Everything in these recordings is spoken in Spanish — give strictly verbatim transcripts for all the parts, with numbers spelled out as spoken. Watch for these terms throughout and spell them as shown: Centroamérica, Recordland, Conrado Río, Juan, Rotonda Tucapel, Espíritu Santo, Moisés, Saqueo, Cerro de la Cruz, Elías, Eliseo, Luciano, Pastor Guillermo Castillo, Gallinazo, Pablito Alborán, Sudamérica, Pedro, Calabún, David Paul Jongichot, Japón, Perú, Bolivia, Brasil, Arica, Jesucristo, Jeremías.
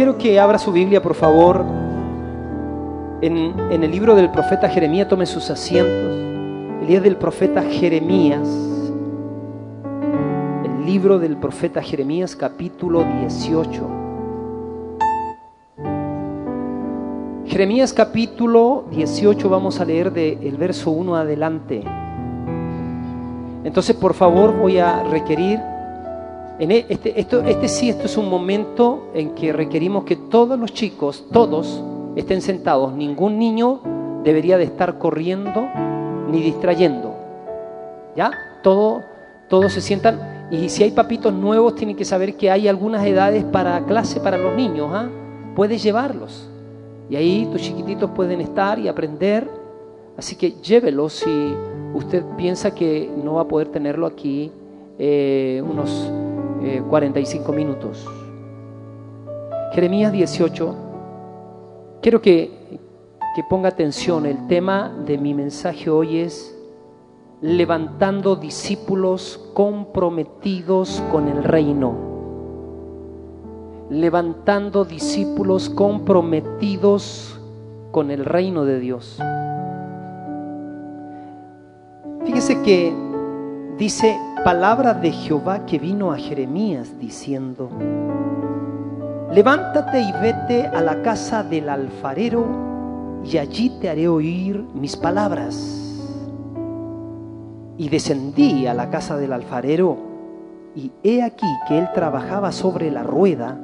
quiero que abra su Biblia, por favor, en, en el libro del profeta Jeremías. Tomen sus asientos. El libro del profeta Jeremías. El libro del profeta Jeremías, capítulo dieciocho. Jeremías, capítulo dieciocho, vamos a leer del verso uno adelante. Entonces, por favor, voy a requerir, en este, esto, este sí, esto es un momento en que requerimos que todos los chicos, todos, estén sentados. Ningún niño debería de estar corriendo ni distrayendo. ¿Ya? Todo, todos se sientan. Y si hay papitos nuevos, tienen que saber que hay algunas edades para clase para los niños. ¿Ah? Puedes llevarlos. Y ahí tus chiquititos pueden estar y aprender. Así que llévelos y usted piensa que no va a poder tenerlo aquí eh, unos eh, cuarenta y cinco minutos. Jeremías dieciocho. Quiero que, que ponga atención. El tema de mi mensaje hoy es levantando discípulos comprometidos con el reino. Levantando discípulos comprometidos con el reino de Dios. Fíjese que dice palabra de Jehová que vino a Jeremías diciendo: levántate y vete a la casa del alfarero y allí te haré oír mis palabras. Y descendí a la casa del alfarero y he aquí que él trabajaba sobre la rueda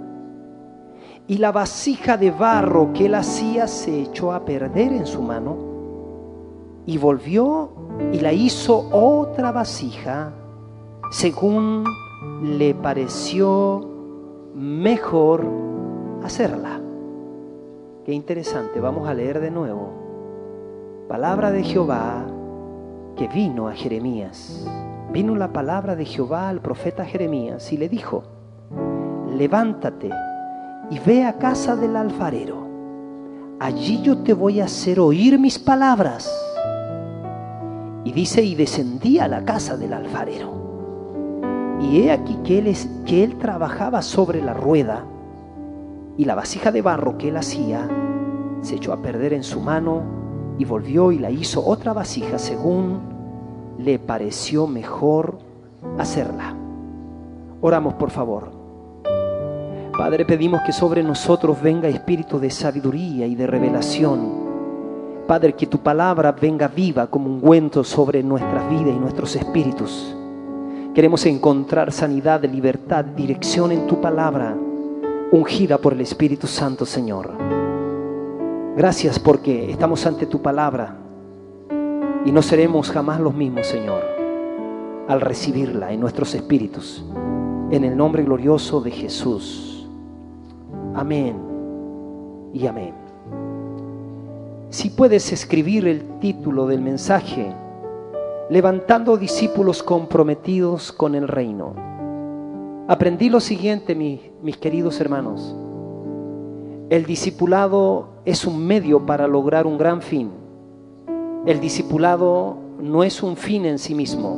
y la vasija de barro que él hacía se echó a perder en su mano y volvió y la hizo otra vasija según le pareció mejor hacerla. Qué interesante, vamos a leer de nuevo. Palabra de Jehová que vino a Jeremías. Vino la palabra de Jehová al profeta Jeremías y le dijo: levántate y ve a casa del alfarero, allí yo te voy a hacer oír mis palabras. Y dice, y descendí a la casa del alfarero, y he aquí que él, es, que él trabajaba sobre la rueda, y la vasija de barro que él hacía se echó a perder en su mano, y volvió y la hizo otra vasija según le pareció mejor hacerla. Oramos, por favor. Padre, pedimos que sobre nosotros venga espíritu de sabiduría y de revelación. Padre, que tu palabra venga viva como ungüento sobre nuestras vidas y nuestros espíritus. Queremos encontrar sanidad, libertad, dirección en tu palabra, ungida por el Espíritu Santo, Señor. Gracias porque estamos ante tu palabra y no seremos jamás los mismos, Señor, al recibirla en nuestros espíritus. En el nombre glorioso de Jesús. Amén y amén. Si puedes escribir el título del mensaje: levantando discípulos comprometidos con el reino. Aprendí lo siguiente, mis, mis queridos hermanos. El discipulado es un medio para lograr un gran fin. El discipulado no es un fin en sí mismo.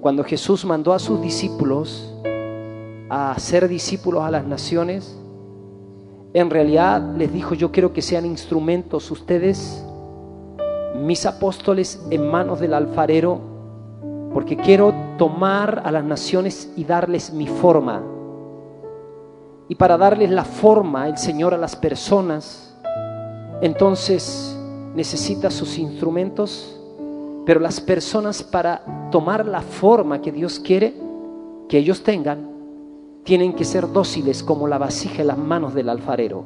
Cuando Jesús mandó a sus discípulos a hacer discípulos a las naciones, en realidad les dijo: yo quiero que sean instrumentos ustedes, mis apóstoles, en manos del alfarero, porque quiero tomar a las naciones y darles mi forma. Y para darles la forma, el Señor, a las personas, entonces necesita sus instrumentos, pero las personas, para tomar la forma que Dios quiere que ellos tengan, tienen que ser dóciles como la vasija en las manos del alfarero.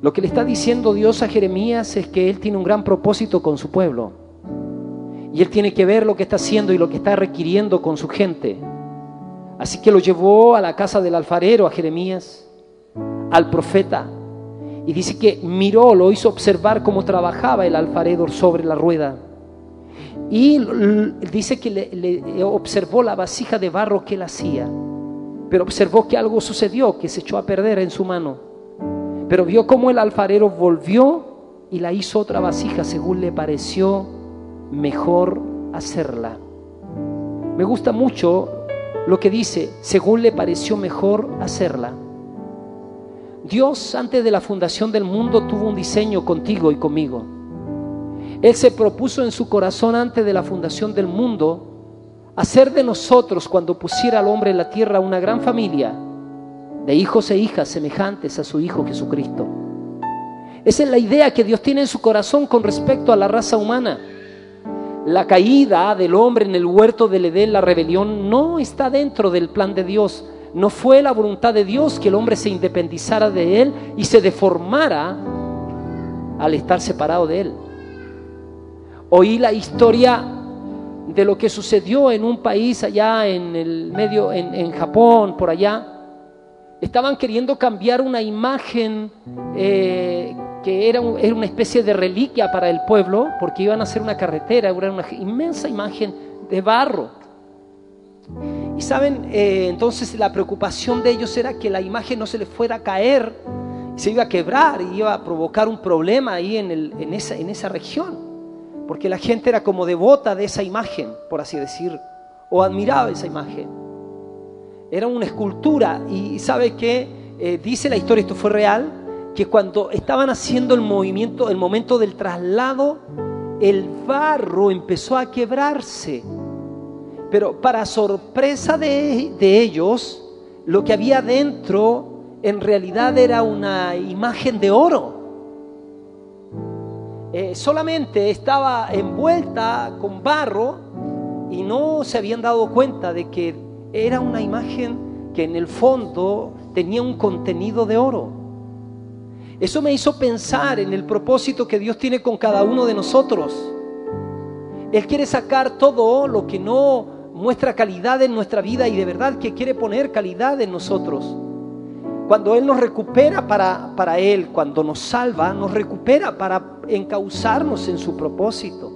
Lo que le está diciendo Dios a Jeremías es que él tiene un gran propósito con su pueblo. Y él tiene que ver lo que está haciendo y lo que está requiriendo con su gente. Así que lo llevó a la casa del alfarero, a Jeremías, al profeta. Y dice que miró, lo hizo observar cómo trabajaba el alfarero sobre la rueda. Y dice que le, le observó la vasija de barro que él hacía. Pero observó que algo sucedió, que se echó a perder en su mano. Pero vio cómo el alfarero volvió y la hizo otra vasija según le pareció mejor hacerla. Me gusta mucho lo que dice: según le pareció mejor hacerla. Dios, antes de la fundación del mundo, tuvo un diseño contigo y conmigo. Él se propuso en su corazón, antes de la fundación del mundo, hacer de nosotros, cuando pusiera al hombre en la tierra, una gran familia de hijos e hijas semejantes a su Hijo Jesucristo. Esa es la idea que Dios tiene en su corazón con respecto a la raza humana. La caída del hombre en el huerto del Edén, la rebelión, no está dentro del plan de Dios. No fue la voluntad de Dios que el hombre se independizara de él y se deformara al estar separado de él. Oí la historia de lo que sucedió en un país allá en el medio, en, en Japón, por allá. Estaban queriendo cambiar una imagen eh, que era, un, era una especie de reliquia para el pueblo, porque iban a hacer una carretera, era una inmensa imagen de barro. Y saben, eh, entonces la preocupación de ellos era que la imagen no se les fuera a caer, se iba a quebrar y iba a provocar un problema ahí en, el, en, esa, en esa región, porque la gente era como devota de esa imagen, por así decir, o admiraba esa imagen. Era una escultura. Y sabe que eh, dice la historia, esto fue real, que cuando estaban haciendo el movimiento, el momento del traslado, el barro empezó a quebrarse. Pero para sorpresa de, de ellos, lo que había dentro en realidad era una imagen de oro. Eh, solamente estaba envuelta con barro y no se habían dado cuenta de que era una imagen que en el fondo tenía un contenido de oro. Eso me hizo pensar en el propósito que Dios tiene con cada uno de nosotros. Él quiere sacar todo lo que no muestra calidad en nuestra vida, y de verdad que quiere poner calidad en nosotros. Cuando Él nos recupera para, para Él, cuando nos salva, nos recupera para encauzarnos en su propósito.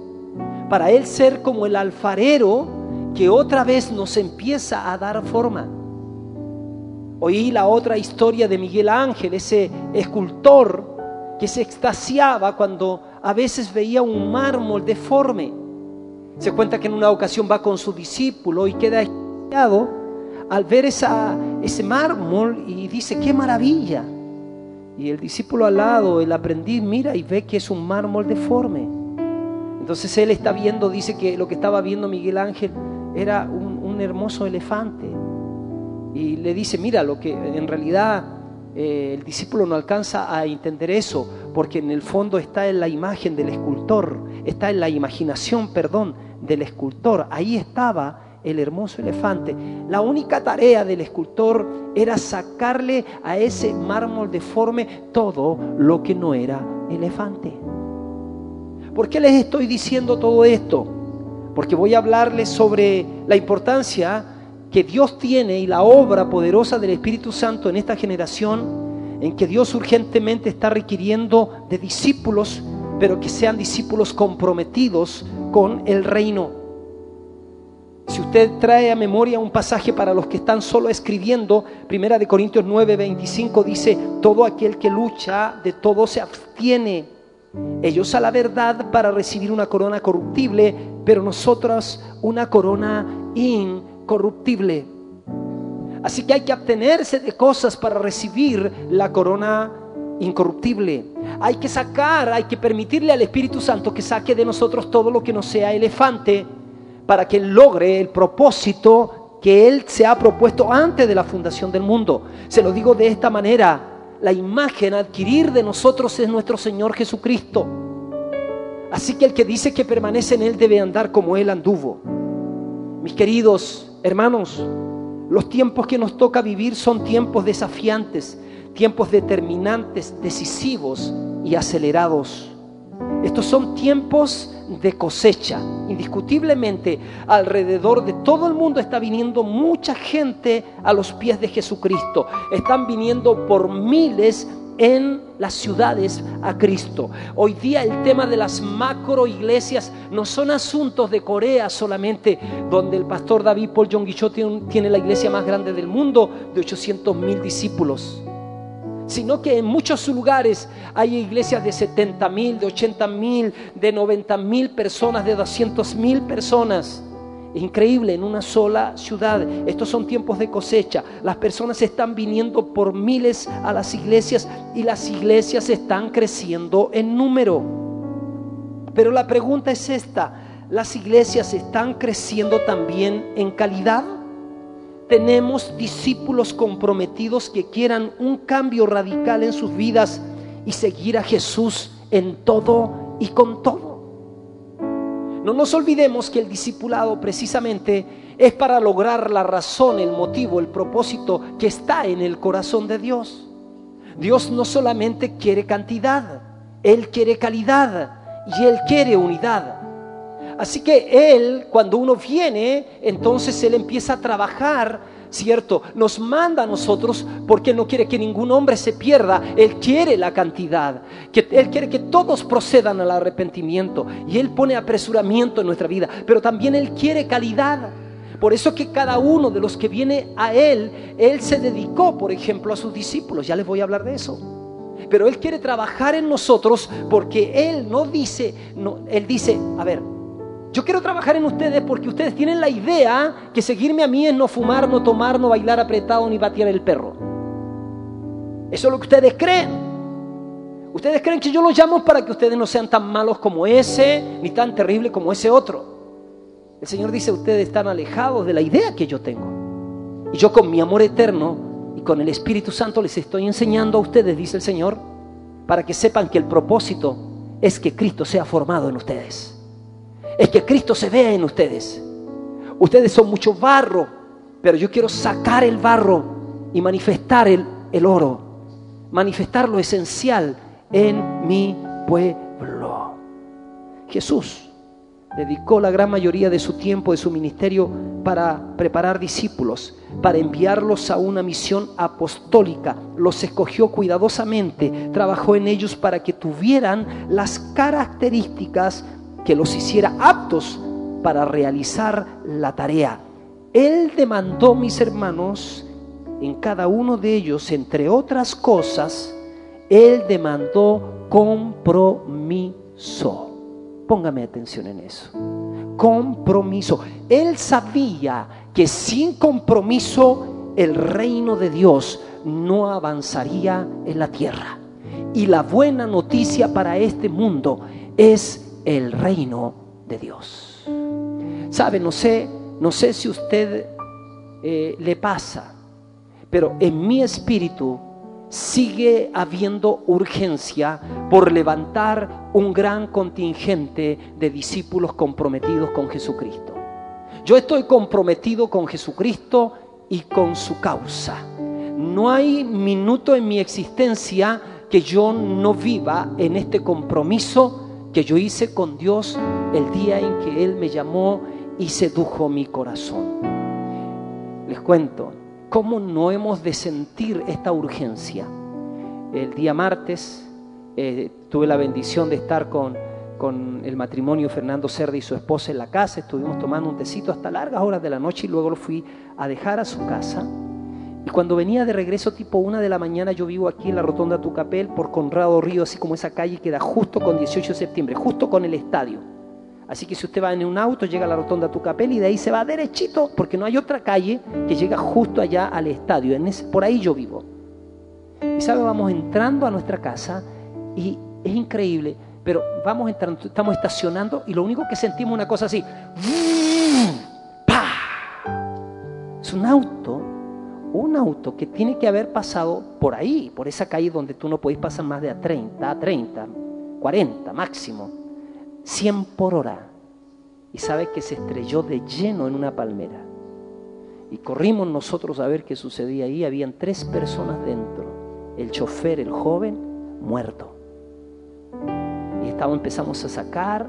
Para Él ser como el alfarero que otra vez nos empieza a dar forma. Oí la otra historia de Miguel Ángel, ese escultor que se extasiaba cuando a veces veía un mármol deforme. Se cuenta que en una ocasión va con su discípulo y queda extasiado al ver esa, ese mármol y dice: ¡qué maravilla! Y el discípulo al lado, el aprendiz, mira y ve que es un mármol deforme. Entonces él está viendo, dice que lo que estaba viendo Miguel Ángel era un, un hermoso elefante. Y le dice: mira, lo que en realidad eh, el discípulo no alcanza a entender eso, porque en el fondo está en la imagen del escultor, está en la imaginación, perdón, del escultor. Ahí estaba el hermoso elefante. La única tarea del escultor era sacarle a ese mármol deforme todo lo que no era elefante. ¿Por qué les estoy diciendo todo esto? Porque voy a hablarles sobre la importancia que Dios tiene y la obra poderosa del Espíritu Santo en esta generación, en que Dios urgentemente está requiriendo de discípulos, pero que sean discípulos comprometidos con el reino. Si usted trae a memoria un pasaje para los que están solo escribiendo, Primera de Corintios nueve veinticinco dice: todo aquel que lucha, de todo se abstiene. Ellos a la verdad para recibir una corona corruptible, pero nosotros una corona incorruptible. Así que hay que abstenerse de cosas para recibir la corona incorruptible. Hay que sacar, hay que permitirle al Espíritu Santo que saque de nosotros todo lo que no sea elefante, para que Él logre el propósito que Él se ha propuesto antes de la fundación del mundo. Se lo digo de esta manera: la imagen a adquirir de nosotros es nuestro Señor Jesucristo. Así que el que dice que permanece en Él debe andar como Él anduvo. Mis queridos hermanos, los tiempos que nos toca vivir son tiempos desafiantes, tiempos determinantes, decisivos y acelerados. Estos son tiempos de cosecha. Indiscutiblemente, alrededor de todo el mundo está viniendo mucha gente a los pies de Jesucristo. Están viniendo por miles en las ciudades a Cristo. Hoy día el tema de las macro iglesias no son asuntos de Corea solamente, donde el pastor David Paul Jongichot tiene la iglesia más grande del mundo, de ochocientos mil discípulos, sino que en muchos lugares hay iglesias de setenta mil, de ochenta mil, de noventa mil personas, de doscientas mil personas. Increíble, en una sola ciudad. Estos son tiempos de cosecha. Las personas están viniendo por miles a las iglesias y las iglesias están creciendo en número. Pero la pregunta es esta: ¿las iglesias están creciendo también en calidad? ¿Tenemos discípulos comprometidos que quieran un cambio radical en sus vidas y seguir a Jesús en todo y con todo? No nos olvidemos que el discipulado precisamente es para lograr la razón, el motivo, el propósito que está en el corazón de Dios. Dios no solamente quiere cantidad, Él quiere calidad y Él quiere unidad. Así que Él, cuando uno viene, entonces Él empieza a trabajar, ¿cierto? Nos manda a nosotros porque Él no quiere que ningún hombre se pierda. Él quiere la cantidad, que Él quiere que todos procedan al arrepentimiento, y Él pone apresuramiento en nuestra vida, pero también Él quiere calidad. Por eso que cada uno de los que viene a Él, Él se dedicó, por ejemplo, a sus discípulos. Ya les voy a hablar de eso. Pero Él quiere trabajar en nosotros porque Él no dice, no, Él dice, a ver, yo quiero trabajar en ustedes porque ustedes tienen la idea que seguirme a mí es no fumar, no tomar, no bailar apretado, ni batear el perro. Eso es lo que ustedes creen. Ustedes creen que yo los llamo para que ustedes no sean tan malos como ese, ni tan terrible como ese otro. El Señor dice, ustedes están alejados de la idea que yo tengo. Y yo con mi amor eterno y con el Espíritu Santo les estoy enseñando a ustedes, dice el Señor, para que sepan que el propósito es que Cristo sea formado en ustedes. Es que Cristo se vea en ustedes. Ustedes son mucho barro, pero yo quiero sacar el barro y manifestar el, el oro, manifestar lo esencial en mi pueblo. Jesús dedicó la gran mayoría de su tiempo, de su ministerio, para preparar discípulos, para enviarlos a una misión apostólica. Los escogió cuidadosamente, trabajó en ellos para que tuvieran las características que los hiciera aptos para realizar la tarea. Él demandó, mis hermanos, en cada uno de ellos, entre otras cosas, Él demandó compromiso. Póngame atención en eso. Compromiso. Él sabía que sin compromiso el reino de Dios no avanzaría en la tierra. Y la buena noticia para este mundo es el reino de Dios. Sabe, no sé, no sé si usted eh, le pasa, pero en mi espíritu sigue habiendo urgencia por levantar un gran contingente de discípulos comprometidos con Jesucristo. Yo estoy comprometido con Jesucristo y con su causa. No hay minuto en mi existencia que yo no viva en este compromiso que yo hice con Dios el día en que Él me llamó y sedujo mi corazón. Les cuento, ¿cómo no hemos de sentir esta urgencia? El día martes eh, tuve la bendición de estar con, con el matrimonio Fernando Cerda y su esposa en la casa. Estuvimos tomando un tecito hasta largas horas de la noche y luego lo fui a dejar a su casa. Y cuando venía de regreso tipo una de la mañana, yo vivo aquí en la Rotonda Tucapel por Conrado Río, así como esa calle queda justo con dieciocho de septiembre, justo con el estadio. Así que si usted va en un auto, llega a la Rotonda Tucapel y de ahí se va derechito, porque no hay otra calle que llega justo allá al estadio. En ese, por ahí yo vivo. Y sabe, vamos entrando a nuestra casa y es increíble, pero vamos entrando, estamos estacionando y lo único que sentimos es una cosa así. ¡Pah! Es un auto. Un auto que tiene que haber pasado por ahí, por esa calle donde tú no podés pasar más de a treinta, a treinta, cuarenta máximo, cien por hora. Y sabe que se estrelló de lleno en una palmera. Y corrimos nosotros a ver qué sucedía ahí. Habían tres personas dentro. El chofer, el joven, muerto. Y estaba, empezamos a sacar,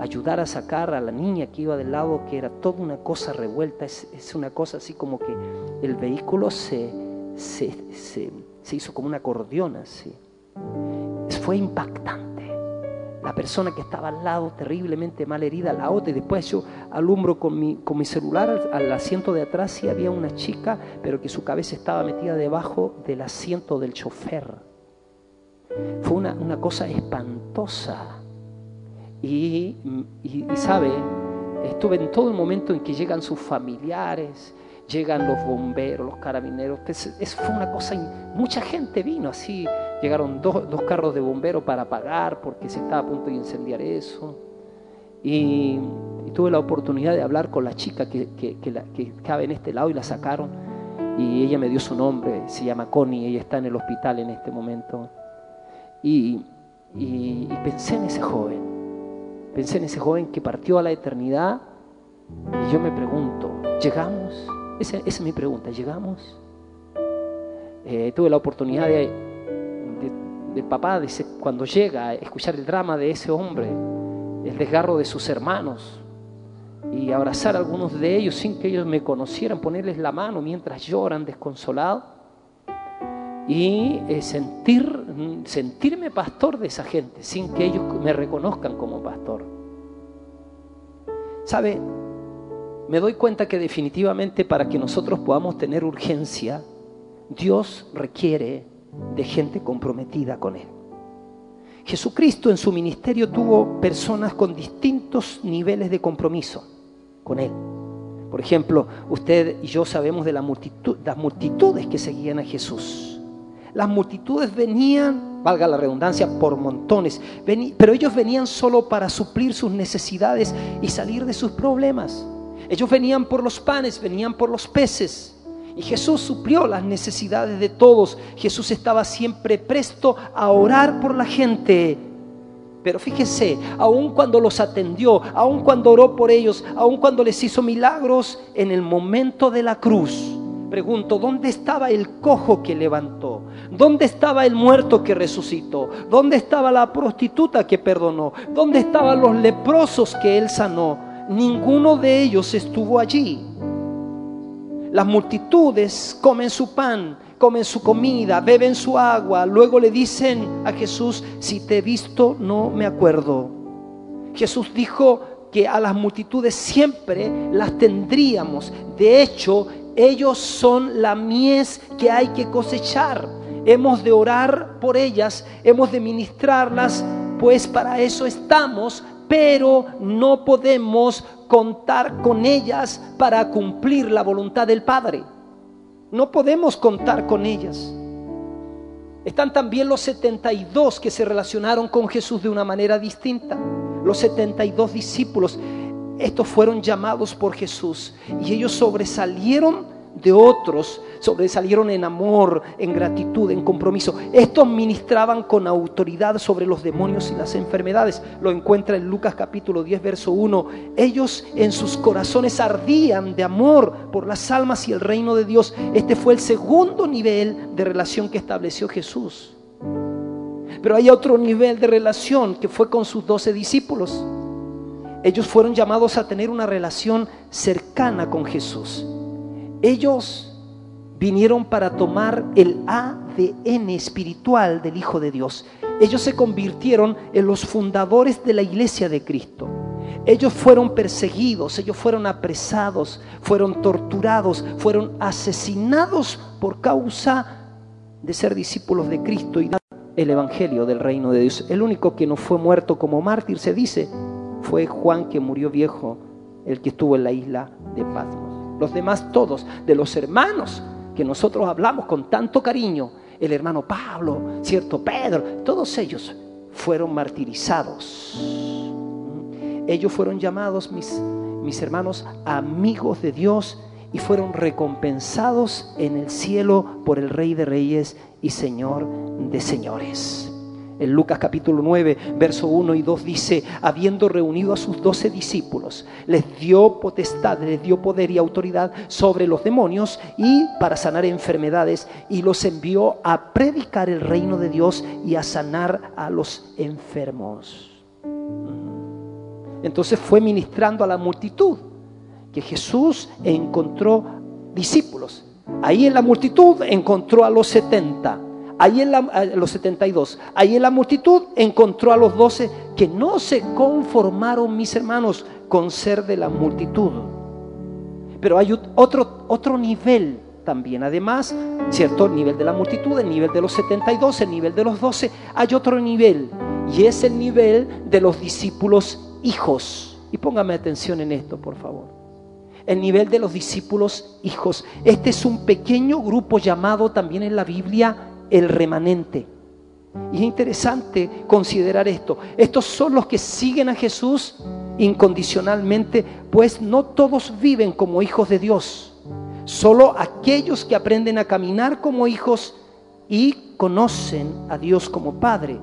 a ayudar a sacar a la niña que iba del lado, que era toda una cosa revuelta. Es, es una cosa así como que el vehículo se, se, se, se hizo como un acordeón así. Fue impactante. La persona que estaba al lado terriblemente mal herida, la otra, y después yo alumbro con mi, con mi celular al, al asiento de atrás y había una chica, pero que su cabeza estaba metida debajo del asiento del chofer. Fue una, una cosa espantosa. Y, y, y sabe, Estuve en todo el momento en que llegan sus familiares, llegan los bomberos, los carabineros. Eso fue una cosa, mucha gente vino así. Llegaron dos, dos carros de bomberos para apagar porque se estaba a punto de incendiar eso. Y, y tuve la oportunidad de hablar con la chica que, que, que, la, que estaba en este lado y la sacaron. Y ella me dio su nombre, se llama Connie, ella está en el hospital en este momento. Y, y, y pensé en ese joven, pensé en ese joven que partió a la eternidad. Y yo me pregunto, ¿llegamos? Esa, esa es mi pregunta, ¿llegamos? Eh, tuve la oportunidad de... del papá, dice, cuando llega a escuchar el drama de ese hombre, el desgarro de sus hermanos, y abrazar a algunos de ellos sin que ellos me conocieran, ponerles la mano mientras lloran desconsolados, y eh, sentir, sentirme pastor de esa gente sin que ellos me reconozcan como pastor. ¿Sabe? Me doy cuenta que definitivamente para que nosotros podamos tener urgencia, Dios requiere de gente comprometida con Él. Jesucristo en su ministerio tuvo personas con distintos niveles de compromiso con Él. Por ejemplo, usted y yo sabemos de la multitud, las multitudes que seguían a Jesús. Las multitudes venían, valga la redundancia, por montones, ven, pero ellos venían solo para suplir sus necesidades y salir de sus problemas. Ellos venían por los panes, venían por los peces. Y Jesús suplió las necesidades de todos. Jesús estaba siempre presto a orar por la gente. Pero fíjese, aun cuando los atendió, aun cuando oró por ellos, aun cuando les hizo milagros, en el momento de la cruz, pregunto, ¿dónde estaba el cojo que levantó? ¿Dónde estaba el muerto que resucitó? ¿Dónde estaba la prostituta que perdonó? ¿Dónde estaban los leprosos que él sanó? Ninguno de ellos estuvo allí. Las multitudes comen su pan, comen su comida, beben su agua. Luego le dicen a Jesús, si te he visto, no me acuerdo. Jesús dijo que a las multitudes siempre las tendríamos. De hecho, ellos son la mies que hay que cosechar. Hemos de orar por ellas, hemos de ministrarlas, pues para eso estamos, pero no podemos contar con ellas para cumplir la voluntad del Padre. No podemos contar con ellas. Están también los setenta y dos que se relacionaron con Jesús de una manera distinta. Los setenta y dos discípulos, estos fueron llamados por Jesús y ellos sobresalieron de otros, sobresalieron en amor, en gratitud, en compromiso. Estos ministraban con autoridad sobre los demonios y las enfermedades. Lo encuentra en Lucas capítulo diez verso uno. Ellos en sus corazones ardían de amor por las almas y el reino de Dios. Este fue el segundo nivel de relación que estableció Jesús. Pero hay otro nivel de relación que fue con sus doce discípulos. Ellos fueron llamados a tener una relación cercana con Jesús. Ellos vinieron para tomar el A D N espiritual del Hijo de Dios. Ellos se convirtieron en los fundadores de la iglesia de Cristo. Ellos fueron perseguidos, ellos fueron apresados, fueron torturados, fueron asesinados por causa de ser discípulos de Cristo y dar el evangelio del reino de Dios. El único que no fue muerto como mártir, se dice, fue Juan, que murió viejo, el que estuvo en la isla de Patmos. Los demás todos, de los hermanos que nosotros hablamos con tanto cariño, el hermano Pablo, cierto Pedro, todos ellos fueron martirizados. Ellos fueron llamados, mis, mis hermanos, amigos de Dios y fueron recompensados en el cielo por el Rey de Reyes y Señor de Señores. En Lucas capítulo nueve, verso uno y dos dice, habiendo reunido a sus doce discípulos, les dio potestad, les dio poder y autoridad sobre los demonios y para sanar enfermedades, y los envió a predicar el reino de Dios y a sanar a los enfermos. Entonces fue ministrando a la multitud que Jesús encontró discípulos. Ahí en la multitud encontró a los setenta. Ahí en la, los setenta y dos, ahí en la multitud encontró a los doce que no se conformaron, mis hermanos, con ser de la multitud. Pero hay otro, otro nivel también, además, ¿cierto? El nivel de la multitud, el nivel de los setenta y dos, el nivel de los doce, hay otro nivel y es el nivel de los discípulos hijos. Y póngame atención en esto, por favor. El nivel de los discípulos hijos. Este es un pequeño grupo llamado también en la Biblia el remanente. Y es interesante considerar esto. Estos son los que siguen a Jesús incondicionalmente, pues no todos viven como hijos de Dios. Solo aquellos que aprenden a caminar como hijos y conocen a Dios como Padre.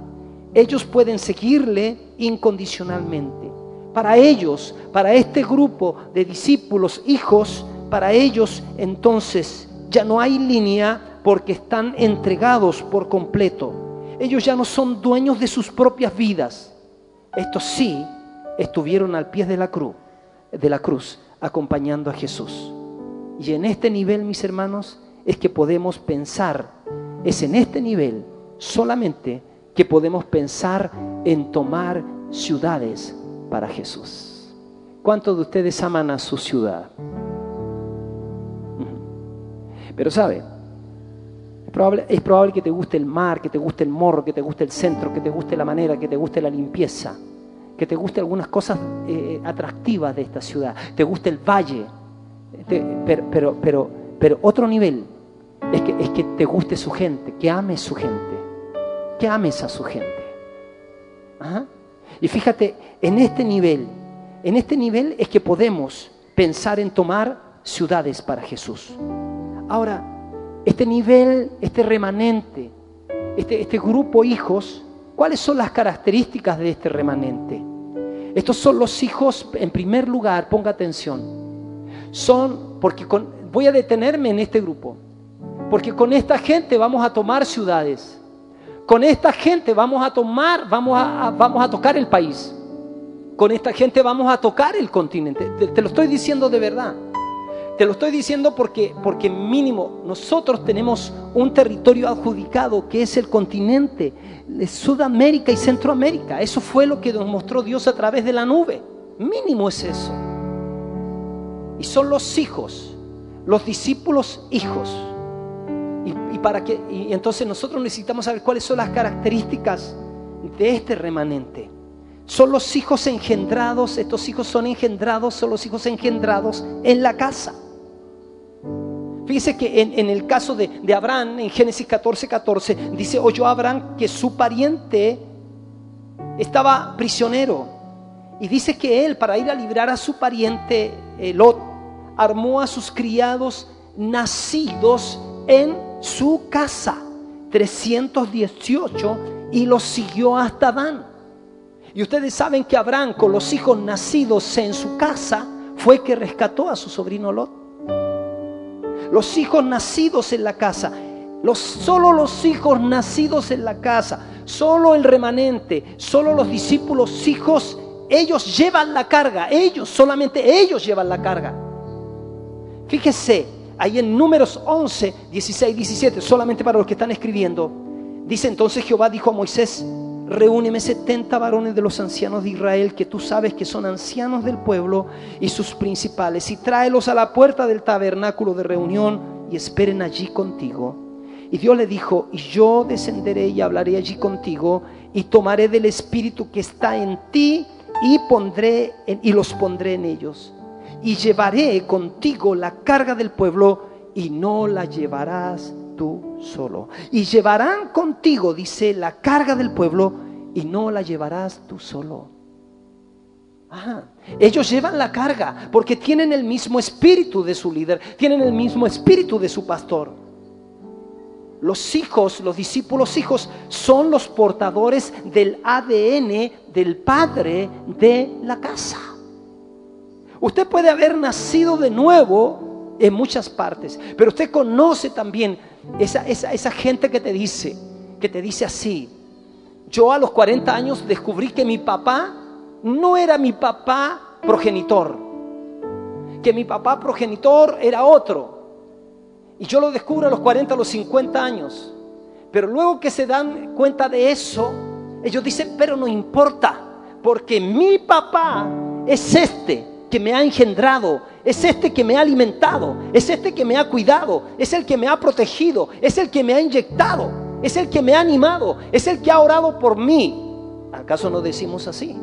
Ellos pueden seguirle incondicionalmente. Para ellos, para este grupo de discípulos, hijos, para ellos entonces ya no hay línea porque están entregados por completo. Ellos ya no son dueños de sus propias vidas. Estos sí estuvieron al pie de la cruz, de la cruz, acompañando a Jesús. Y en este nivel, mis hermanos, es que podemos pensar, es en este nivel solamente que podemos pensar en tomar ciudades para Jesús. ¿Cuántos de ustedes aman a su ciudad? Pero sabe, es probable, es probable que te guste el mar, que te guste el morro, que te guste el centro, que te guste la manera, que te guste la limpieza, que te guste algunas cosas eh, atractivas de esta ciudad, te guste el valle, te, pero, pero, pero, pero otro nivel es que, es que te guste su gente, que ames su gente, que ames a su gente. ¿Ajá? Y fíjate, en este nivel, en este nivel es que podemos pensar en tomar ciudades para Jesús. Ahora, este nivel, este remanente, este, este grupo hijos, ¿cuáles son las características de este remanente? Estos son los hijos, en primer lugar, ponga atención, son, porque con, voy a detenerme en este grupo, porque con esta gente vamos a tomar ciudades. Con esta gente vamos a tomar, vamos a, vamos a tocar el país. Con esta gente vamos a tocar el continente. Te, te lo estoy diciendo de verdad. Te lo estoy diciendo porque, porque mínimo nosotros tenemos un territorio adjudicado que es el continente de Sudamérica y Centroamérica. Eso fue lo que nos mostró Dios a través de la nube. Mínimo es eso. Y son los hijos, los discípulos hijos. Y, y, para que, y entonces nosotros necesitamos saber cuáles son las características de este remanente. Son los hijos engendrados, estos hijos son engendrados, son los hijos engendrados en la casa. Fíjese que en, en el caso de, de Abraham, en Génesis catorce, catorce, dice: oyó Abraham que su pariente estaba prisionero. Y dice que él, para ir a librar a su pariente eh, Lot, armó a sus criados nacidos en su casa, trescientos dieciocho, y los siguió hasta Dan. Y ustedes saben que Abraham, con los hijos nacidos en su casa, fue que rescató a su sobrino Lot. Los hijos nacidos en la casa, los, solo los hijos nacidos en la casa, solo el remanente, solo los discípulos hijos, ellos llevan la carga, ellos, solamente ellos llevan la carga. Fíjese ahí en Números once, dieciséis, diecisiete, solamente para los que están escribiendo. Dice: entonces Jehová dijo a Moisés: reúneme setenta varones de los ancianos de Israel, que tú sabes que son ancianos del pueblo, y sus principales, y tráelos a la puerta del tabernáculo de reunión, y esperen allí contigo. Y Dios le dijo: y yo descenderé y hablaré allí contigo, y tomaré del espíritu que está en ti, y, pondré en, y los pondré en ellos. Y llevaré contigo la carga del pueblo, y no la llevarás tú solo. Y llevarán contigo, dice, la carga del pueblo, y no la llevarás tú solo. Ajá. Ellos llevan la carga porque tienen el mismo espíritu de su líder, tienen el mismo espíritu de su pastor. Los hijos, los discípulos hijos, son los portadores del A D N del padre de la casa. Usted puede haber nacido de nuevo en muchas partes, pero usted conoce también esa, esa, esa gente que te dice, que te dice así: yo a los cuarenta años descubrí que mi papá no era mi papá progenitor, que mi papá progenitor era otro. Y yo lo descubro a los cuarenta, a los cincuenta años. Pero luego que se dan cuenta de eso, ellos dicen: pero no importa, porque mi papá es este que me ha engendrado, es este que me ha alimentado, es este que me ha cuidado, es el que me ha protegido, es el que me ha inyectado, es el que me ha animado, es el que ha orado por mí. ¿Acaso no decimos así?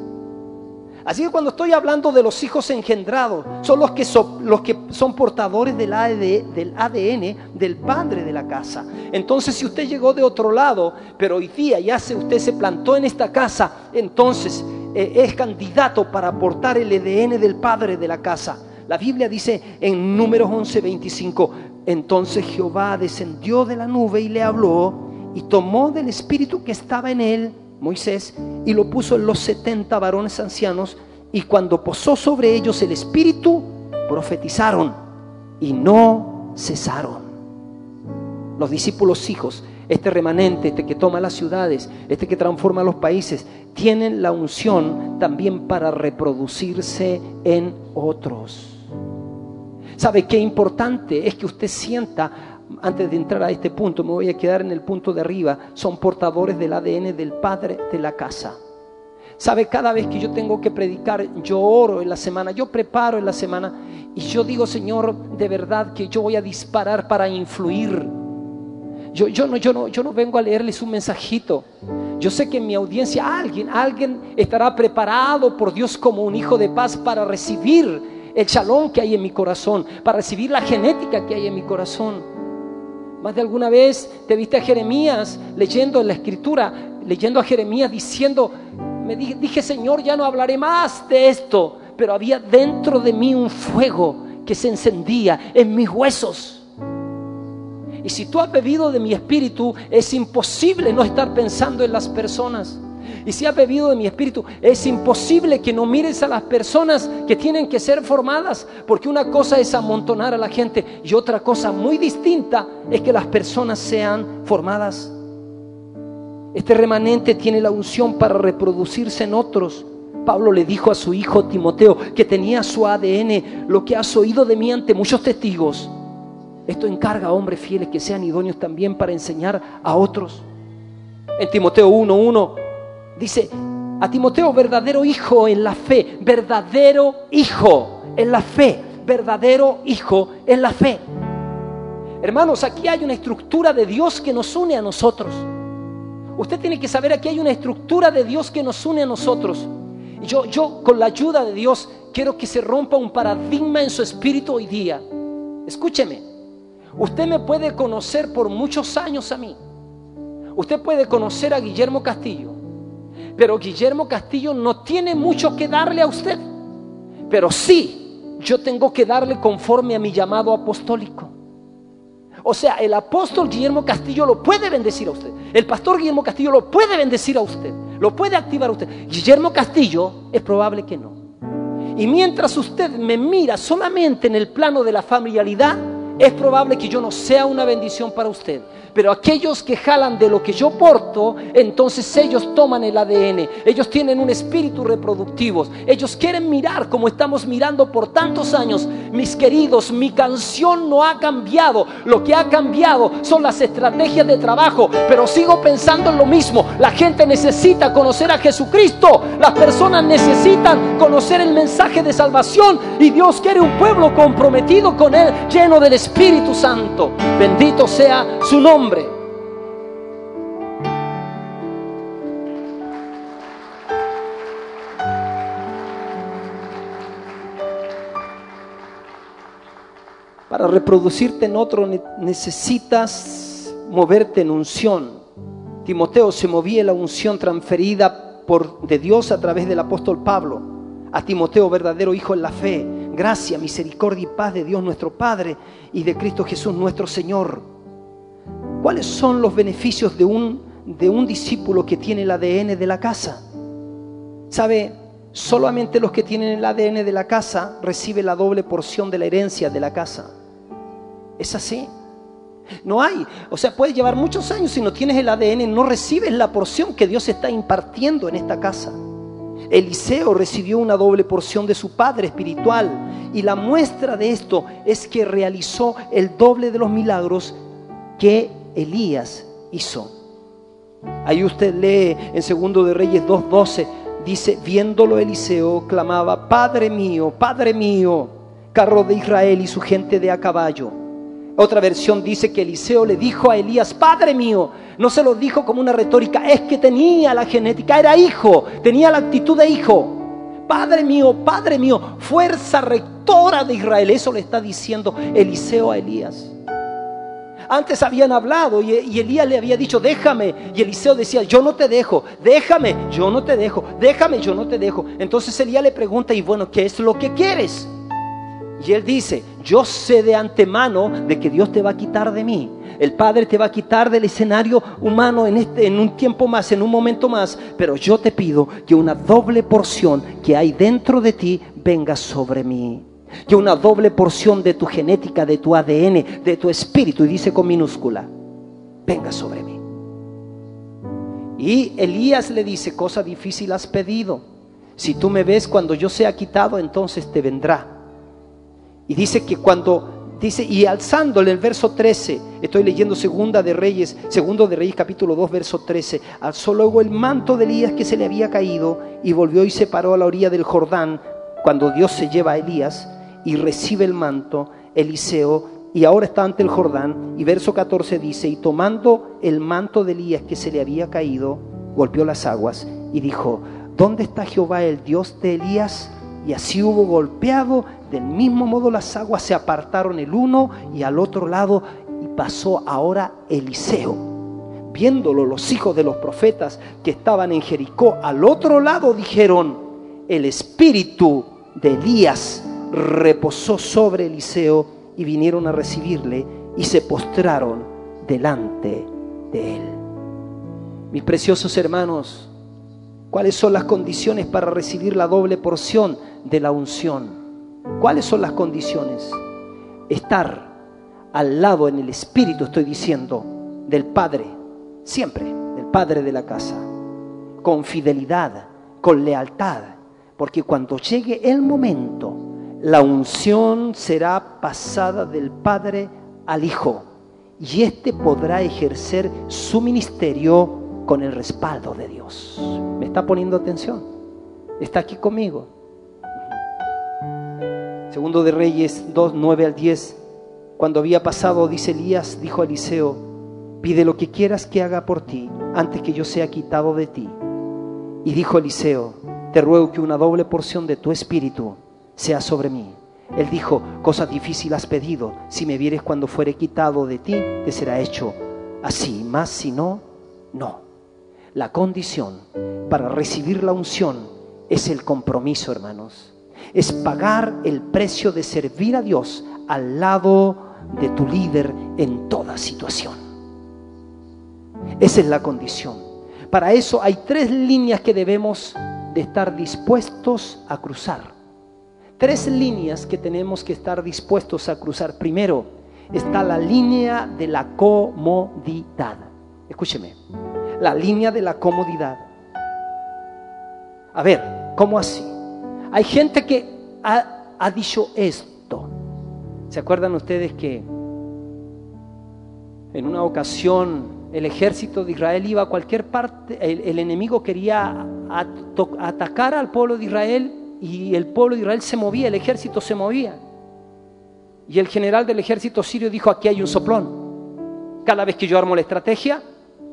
Así que cuando estoy hablando de los hijos engendrados, son los que son, los que son portadores del A D N del padre de la casa. Entonces, si usted llegó de otro lado, pero hoy día ya se, usted se plantó en esta casa, entonces eh, es candidato para portar el A D N del padre de la casa. La Biblia dice en Números once veinticinco, entonces Jehová descendió de la nube y le habló, y tomó del espíritu que estaba en él, Moisés, y lo puso en los setenta varones ancianos, y cuando posó sobre ellos el espíritu, profetizaron y no cesaron. Los discípulos hijos, este remanente, este que toma las ciudades, este que transforma los países, tienen la unción también para reproducirse en otros. ¿Sabe qué importante es que usted sienta? Antes de entrar a este punto, me voy a quedar en el punto de arriba. Son portadores del A D N del padre de la casa. ¿Sabe? Cada vez que yo tengo que predicar, yo oro en la semana, yo preparo en la semana, y yo digo, Señor, de verdad que yo voy a disparar para influir. Yo, yo, no, yo, no, yo no vengo a leerles un mensajito. Yo sé que en mi audiencia alguien, alguien estará preparado por Dios como un hijo de paz para recibir el shalom que hay en mi corazón, para recibir la genética que hay en mi corazón. Más de alguna vez te viste a Jeremías leyendo en la escritura, leyendo a Jeremías diciendo, me dije, dije, Señor, ya no hablaré más de esto, pero había dentro de mí un fuego que se encendía en mis huesos. Y si tú has bebido de mi espíritu, es imposible no estar pensando en las personas. Y si has bebido de mi espíritu, es imposible que no mires a las personas que tienen que ser formadas, porque una cosa es amontonar a la gente y otra cosa muy distinta es que las personas sean formadas. Este remanente tiene la unción para reproducirse en otros. Pablo le dijo a su hijo Timoteo, que tenía su A D N, lo que has oído de mí ante muchos testigos, esto encarga a hombres fieles que sean idóneos también para enseñar a otros. En Timoteo uno uno dice a Timoteo, verdadero hijo en la fe, verdadero hijo en la fe, verdadero hijo en la fe. Hermanos, aquí hay una estructura de Dios que nos une a nosotros. Usted tiene que saber, aquí hay una estructura de Dios que nos une a nosotros. Y yo, yo con la ayuda de Dios quiero que se rompa un paradigma en su espíritu hoy día. Escúcheme, usted me puede conocer por muchos años a mí. Usted puede conocer a Guillermo Castillo, pero Guillermo Castillo no tiene mucho que darle a usted. Pero sí, yo tengo que darle conforme a mi llamado apostólico. O sea, el apóstol Guillermo Castillo lo puede bendecir a usted. El pastor Guillermo Castillo lo puede bendecir a usted. Lo puede activar a usted. Guillermo Castillo es probable que no. Y mientras usted me mira solamente en el plano de la familiaridad, es probable que yo no sea una bendición para usted. Pero aquellos que jalan de lo que yo porto, entonces ellos toman el A D N. Ellos tienen un espíritu reproductivo. Ellos quieren mirar como estamos mirando por tantos años. Mis queridos, mi canción no ha cambiado. Lo que ha cambiado son las estrategias de trabajo. Pero sigo pensando en lo mismo. La gente necesita conocer a Jesucristo. Las personas necesitan conocer el mensaje de salvación. Y Dios quiere un pueblo comprometido con Él, lleno del Espíritu Santo. Bendito sea su nombre. Hombre, para reproducirte en otro necesitas moverte en unción. Timoteo se movía en la unción transferida por, de Dios a través del apóstol Pablo a Timoteo, verdadero hijo en la fe. Gracia, misericordia y paz de Dios nuestro Padre y de Cristo Jesús nuestro Señor. ¿Cuáles son los beneficios de un, de un discípulo que tiene el A D N de la casa? ¿Sabe? Solamente los que tienen el A D N de la casa reciben la doble porción de la herencia de la casa. Es así. No hay. O sea, puedes llevar muchos años, si no tienes el A D N, no recibes la porción que Dios está impartiendo en esta casa. Eliseo recibió una doble porción de su padre espiritual. Y la muestra de esto es que realizó el doble de los milagros que Elías hizo. Ahí usted lee en Segundo de Reyes dos doce, dice, viéndolo Eliseo clamaba, Padre mío, Padre mío, carro de Israel y su gente de a caballo. Otra versión dice que Eliseo le dijo a Elías, Padre mío. No se lo dijo como una retórica, es que tenía la genética, era hijo, tenía la actitud de hijo. Padre mío, Padre mío, fuerza rectora de Israel. Eso le está diciendo Eliseo a Elías. Antes habían hablado y, y Elías le había dicho, déjame. Y Eliseo decía, yo no te dejo, déjame, yo no te dejo, déjame, yo no te dejo. Entonces Elías le pregunta, y bueno, ¿qué es lo que quieres? Y él dice, yo sé de antemano de que Dios te va a quitar de mí. El Padre te va a quitar del escenario humano en, este, en un tiempo más, en un momento más. Pero yo te pido que una doble porción que hay dentro de ti venga sobre mí. Que una doble porción de tu genética, de tu A D N, de tu espíritu, y dice con minúscula, venga sobre mí. Y Elías le dice, cosa difícil has pedido. Si tú me ves cuando yo sea quitado, entonces te vendrá. Y dice que cuando, dice, y alzándole, el verso trece, estoy leyendo segunda de Reyes, segundo de Reyes capítulo dos, verso trece, alzó luego el manto de Elías que se le había caído y volvió y se paró a la orilla del Jordán cuando Dios se lleva a Elías y recibe el manto, Eliseo, y ahora está ante el Jordán. Y verso catorce dice, y tomando el manto de Elías que se le había caído, golpeó las aguas y dijo, ¿dónde está Jehová el Dios de Elías? Y así hubo golpeado, del mismo modo las aguas se apartaron el uno y al otro lado, y pasó ahora Eliseo. Viéndolo los hijos de los profetas que estaban en Jericó al otro lado, dijeron, el espíritu de Elías reposó sobre Eliseo, y vinieron a recibirle y se postraron delante de él. Mis preciosos hermanos, ¿cuáles son las condiciones para recibir la doble porción de la unción? ¿Cuáles son las condiciones? Estar al lado en el espíritu, estoy diciendo, del Padre, siempre, del Padre de la casa, con fidelidad, con lealtad, porque cuando llegue el momento, la unción será pasada del Padre al Hijo, y éste podrá ejercer su ministerio con el respaldo de Dios. ¿Me está poniendo atención? ¿Está aquí conmigo? Segundo de Reyes dos, nueve al diez. Cuando había pasado, dice Elías, dijo a Eliseo, pide lo que quieras que haga por ti antes que yo sea quitado de ti. Y dijo Eliseo, te ruego que una doble porción de tu espíritu sea sobre mí. Él dijo, cosa difícil has pedido, si me vieres cuando fuere quitado de ti, te será hecho así, mas si no, no. La condición para recibir la unción es el compromiso, hermanos. Es pagar el precio de servir a Dios al lado de tu líder en toda situación. Esa es la condición. Para eso hay tres líneas que debemos de estar dispuestos a cruzar. Tres líneas que tenemos que estar dispuestos a cruzar. Primero está la línea de la comodidad. Escúcheme, la línea de la comodidad. A ver, ¿cómo así? Hay gente que ha, ha dicho esto. ¿Se acuerdan ustedes que en una ocasión el ejército de Israel iba a cualquier parte? El, el enemigo quería at, to, atacar al pueblo de Israel, y el pueblo de Israel se movía, el ejército se movía. Y el general del ejército sirio dijo, aquí hay un soplón. Cada vez que yo armo la estrategia,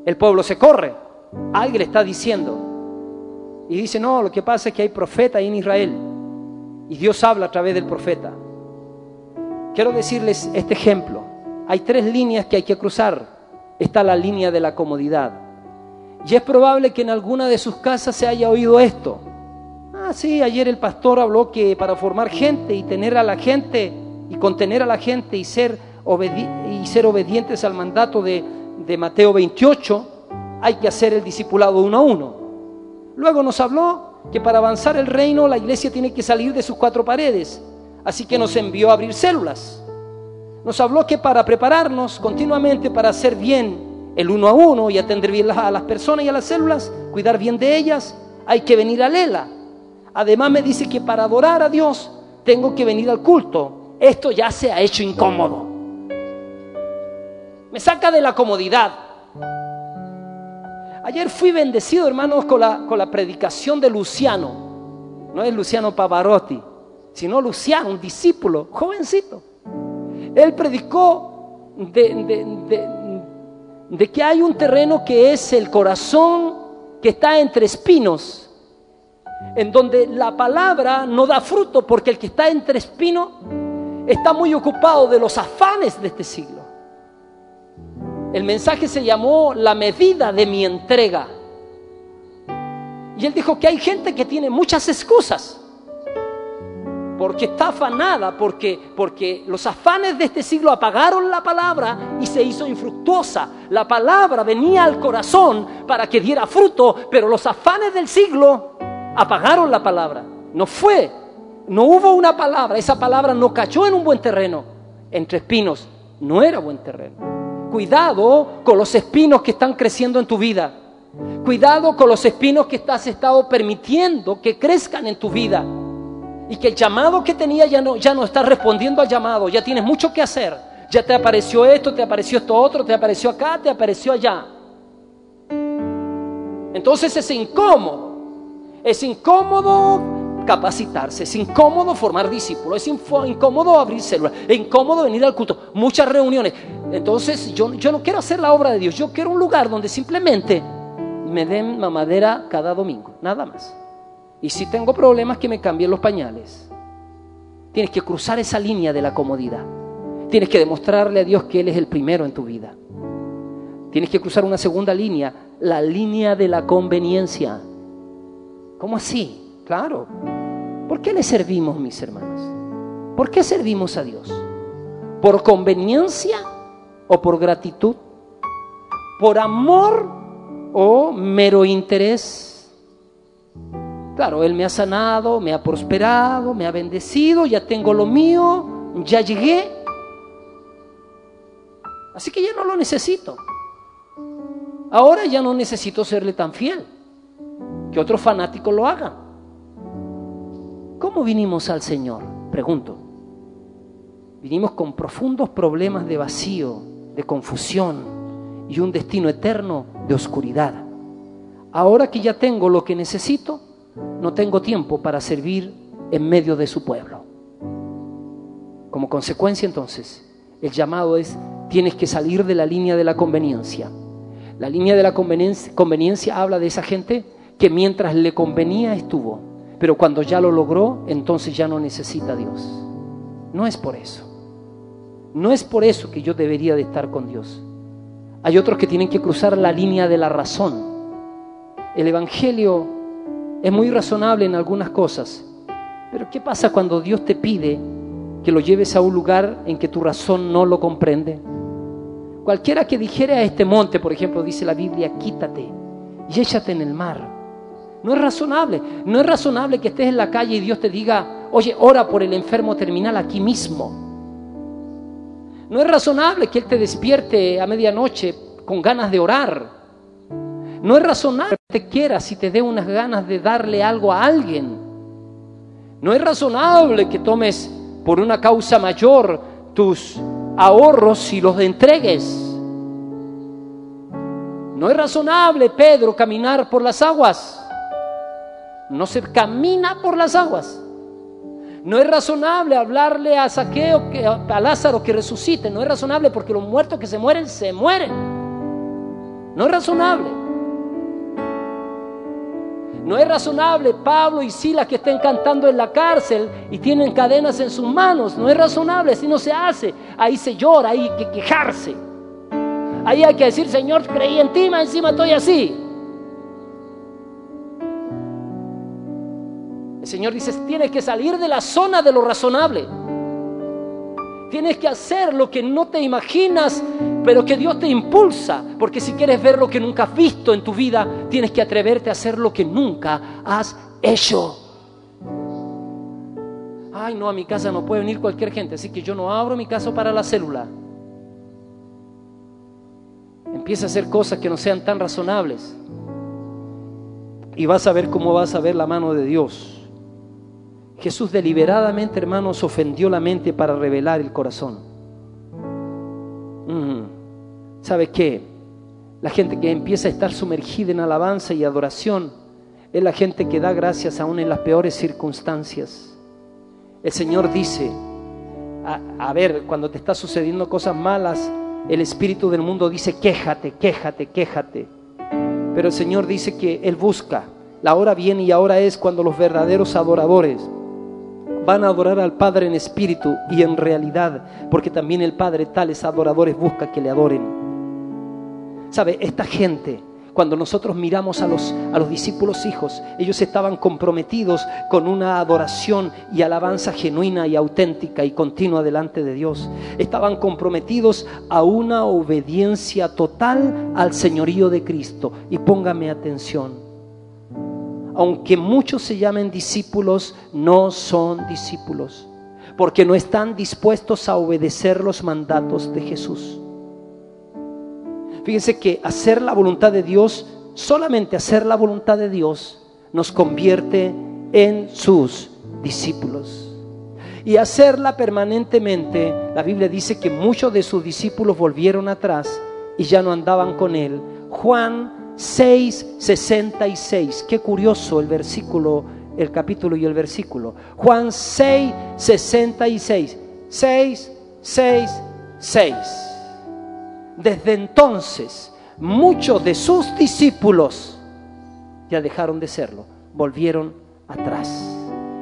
el pueblo se corre. Alguien le está diciendo. Y dice, no, lo que pasa es que hay profeta ahí en Israel. Y Dios habla a través del profeta. Quiero decirles este ejemplo. Hay tres líneas que hay que cruzar. Está la línea de la comodidad. Y es probable que en alguna de sus casas se haya oído esto. Ah, sí, ayer el pastor habló que para formar gente y tener a la gente, y contener a la gente y ser, obedi- y ser obedientes al mandato de, de Mateo veintiocho, hay que hacer el discipulado uno a uno. Luego nos habló que para avanzar el reino la iglesia tiene que salir de sus cuatro paredes. Así que nos envió a abrir células. Nos habló que para prepararnos continuamente para hacer bien el uno a uno y atender bien a las personas y a las células, cuidar bien de ellas, hay que venir a Lela. Además me dice que para adorar a Dios tengo que venir al culto. Esto ya se ha hecho incómodo. Me saca de la comodidad. Ayer fui bendecido, hermanos, con la, con la predicación de Luciano. No es Luciano Pavarotti, sino Luciano, un discípulo, jovencito. Él predicó de, de, de, de que hay un terreno que es el corazón, que está entre espinos. en donde la palabra no da fruto, porque el que está entre espinos está muy ocupado de los afanes de este siglo. El mensaje se llamó la medida de mi entrega. Y él dijo que hay gente que tiene muchas excusas, porque está afanada, porque, porque los afanes de este siglo apagaron la palabra y se hizo infructuosa. La palabra venía al corazón para que diera fruto, pero los afanes del siglo apagaron la palabra. No fue, no hubo una palabra, esa palabra no cayó en un buen terreno. Entre espinos no era buen terreno. Cuidado con los espinos que están creciendo en tu vida. Cuidado con los espinos que has estado permitiendo que crezcan en tu vida. Y que el llamado que tenía ya no, ya no está respondiendo al llamado. Ya tienes mucho que hacer. Ya te apareció esto, te apareció esto otro, te apareció acá, te apareció allá. Entonces es incómodo. Es incómodo capacitarse. Es incómodo formar discípulos. Es incómodo abrir células. Es incómodo venir al culto. Muchas reuniones. Entonces yo, yo no quiero hacer la obra de Dios. Yo quiero un lugar donde simplemente me den mamadera cada domingo. Nada más. Y si tengo problemas, que me cambien los pañales. Tienes que cruzar esa línea de la comodidad. Tienes que demostrarle a Dios que Él es el primero en tu vida. Tienes que cruzar una segunda línea, la línea de la conveniencia. ¿Cómo así? Claro. ¿Por qué le servimos, mis hermanos? ¿Por qué servimos a Dios? ¿Por conveniencia o por gratitud? ¿Por amor o mero interés? Claro, Él me ha sanado, me ha prosperado, me ha bendecido, ya tengo lo mío, ya llegué. Así que ya no lo necesito. Ahora ya no necesito serle tan fiel, que otros fanáticos lo hagan. ¿Cómo vinimos al Señor? Pregunto. Vinimos con profundos problemas de vacío, de confusión y un destino eterno de oscuridad. Ahora que ya tengo lo que necesito, no tengo tiempo para servir en medio de su pueblo. Como consecuencia, entonces, el llamado es: tienes que salir de la línea de la conveniencia. La línea de la conveniencia, conveniencia habla de esa gente que mientras le convenía estuvo, pero cuando ya lo logró, entonces ya no necesita a Dios. No es por eso. No es por eso que yo debería de estar con Dios. Hay otros que tienen que cruzar la línea de la razón. El Evangelio es muy razonable en algunas cosas, pero ¿qué pasa cuando Dios te pide que lo lleves a un lugar en que tu razón no lo comprende? Cualquiera que dijere a este monte, por ejemplo, dice la Biblia, quítate y échate en el mar. No es razonable, no es razonable que estés en la calle y Dios te diga, oye, ora por el enfermo terminal aquí mismo. No es razonable que Él te despierte a medianoche con ganas de orar. No es razonable que te quieras y te dé unas ganas de darle algo a alguien. No es razonable que tomes por una causa mayor tus ahorros y los entregues. No es razonable, Pedro, caminar por las aguas. No se camina por las aguas. No es razonable hablarle a Saqueo, que, a Lázaro que resucite. No es razonable porque los muertos que se mueren, se mueren. No es razonable. No es razonable Pablo y Silas que estén cantando en la cárcel y tienen cadenas en sus manos. No es razonable, así no se hace. Ahí se llora, ahí hay que quejarse. Ahí hay que decir, Señor, creí en ti, más encima estoy así. El Señor dice, tienes que salir de la zona de lo razonable. Tienes que hacer lo que no te imaginas, pero que Dios te impulsa. Porque si quieres ver lo que nunca has visto en tu vida, tienes que atreverte a hacer lo que nunca has hecho. Ay, no, a mi casa no puede venir cualquier gente, así que yo no abro mi casa para la célula. Empieza a hacer cosas que no sean tan razonables. Y vas a ver cómo vas a ver la mano de Dios. Jesús deliberadamente, hermanos, ofendió la mente para revelar el corazón. ¿Sabes qué? La gente que empieza a estar sumergida en alabanza y adoración es la gente que da gracias aún en las peores circunstancias. El Señor dice, a, a ver, cuando te está sucediendo cosas malas, el espíritu del mundo dice, quéjate, quéjate, quéjate. Pero el Señor dice que Él busca La hora viene y ahora es cuando los verdaderos adoradores van a adorar al Padre en espíritu y en realidad, porque también el Padre tales adoradores busca que le adoren. ¿Sabe? Esta gente, cuando nosotros miramos a los, a los discípulos hijos, ellos estaban comprometidos con una adoración y alabanza genuina y auténtica y continua delante de Dios. Estaban comprometidos a una obediencia total al señorío de Cristo. Y póngame atención, aunque muchos se llamen discípulos, no son discípulos, porque no están dispuestos a obedecer los mandatos de Jesús. Fíjense que hacer la voluntad de Dios, solamente hacer la voluntad de Dios, nos convierte en sus discípulos. Y hacerla permanentemente, la Biblia dice que muchos de sus discípulos volvieron atrás y ya no andaban con él. Juan seis sesenta y seis. Qué curioso el versículo, el capítulo y el versículo. Juan seis sesenta y seis. seis, seis, seis. Desde entonces, muchos de sus discípulos ya dejaron de serlo, volvieron atrás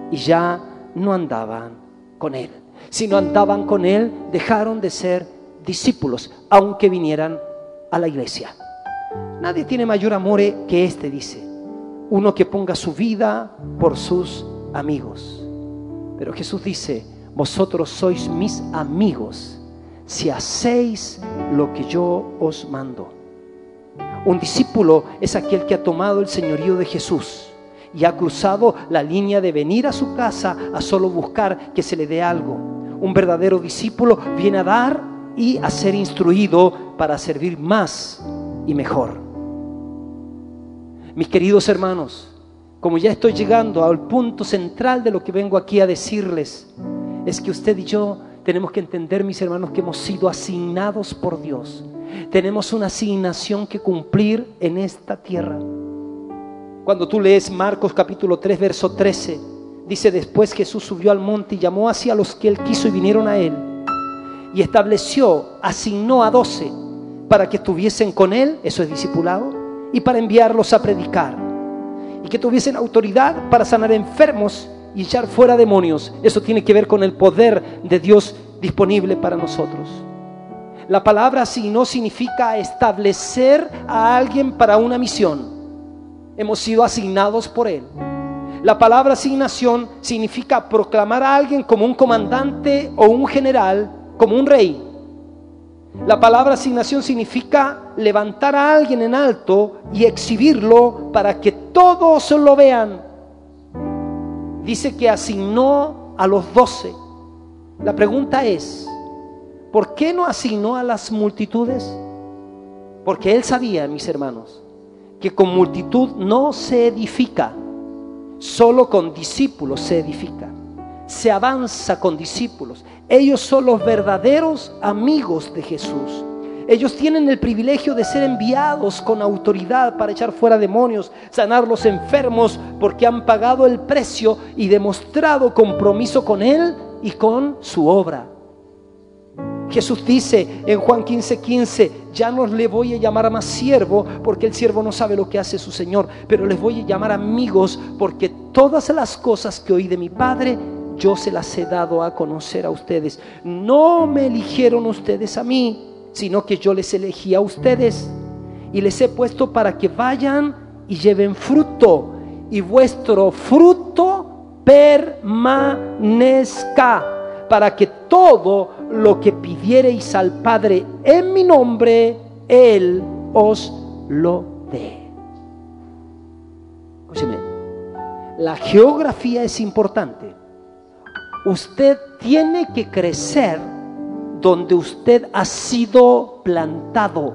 y ya no andaban con él. Si no andaban con él, dejaron de ser discípulos, aunque vinieran a la iglesia. Nadie tiene mayor amor que este, dice, uno que ponga su vida por sus amigos. Pero Jesús dice, vosotros sois mis amigos si hacéis lo que yo os mando. Un discípulo es aquel que ha tomado el señorío de Jesús y ha cruzado la línea de venir a su casa a solo buscar que se le dé algo. Un verdadero discípulo viene a dar y a ser instruido para servir más y mejor. Mis queridos hermanos, como ya estoy llegando al punto central de lo que vengo aquí a decirles, es que usted y yo tenemos que entender, mis hermanos, que hemos sido asignados por Dios. Tenemos una asignación que cumplir en esta tierra. Cuando tú lees Marcos capítulo tres verso trece, dice: después Jesús subió al monte y llamó hacia los que él quiso y vinieron a él, y estableció, asignó a doce para que estuviesen con él, eso es discipulado, y para enviarlos a predicar, y que tuviesen autoridad para sanar enfermos y echar fuera demonios. Eso tiene que ver con el poder de Dios disponible para nosotros. La palabra asignó significa establecer a alguien para una misión. Hemos sido asignados por él. La palabra asignación significa proclamar a alguien como un comandante o un general, como un rey. La palabra asignación significa levantar a alguien en alto y exhibirlo para que todos lo vean. Dice que asignó a los doce. La pregunta es, ¿por qué no asignó a las multitudes? Porque él sabía, mis hermanos, que con multitud no se edifica, solo con discípulos se edifica. Se avanza con discípulos. Ellos son los verdaderos amigos de Jesús. Ellos tienen el privilegio de ser enviados con autoridad para echar fuera demonios, sanar los enfermos, porque han pagado el precio y demostrado compromiso con él y con su obra. Jesús dice en Juan quince quince, ya no le voy a llamar más siervo, porque el siervo no sabe lo que hace su Señor, pero les voy a llamar amigos, porque todas las cosas que oí de mi Padre yo se las he dado a conocer a ustedes. No me eligieron ustedes a mí, sino que yo les elegí a ustedes y les he puesto para que vayan y lleven fruto, y vuestro fruto permanezca, para que todo lo que pidiereis al Padre en mi nombre, él os lo dé. Escúcheme, la geografía es importante. Usted tiene que crecer donde usted ha sido plantado.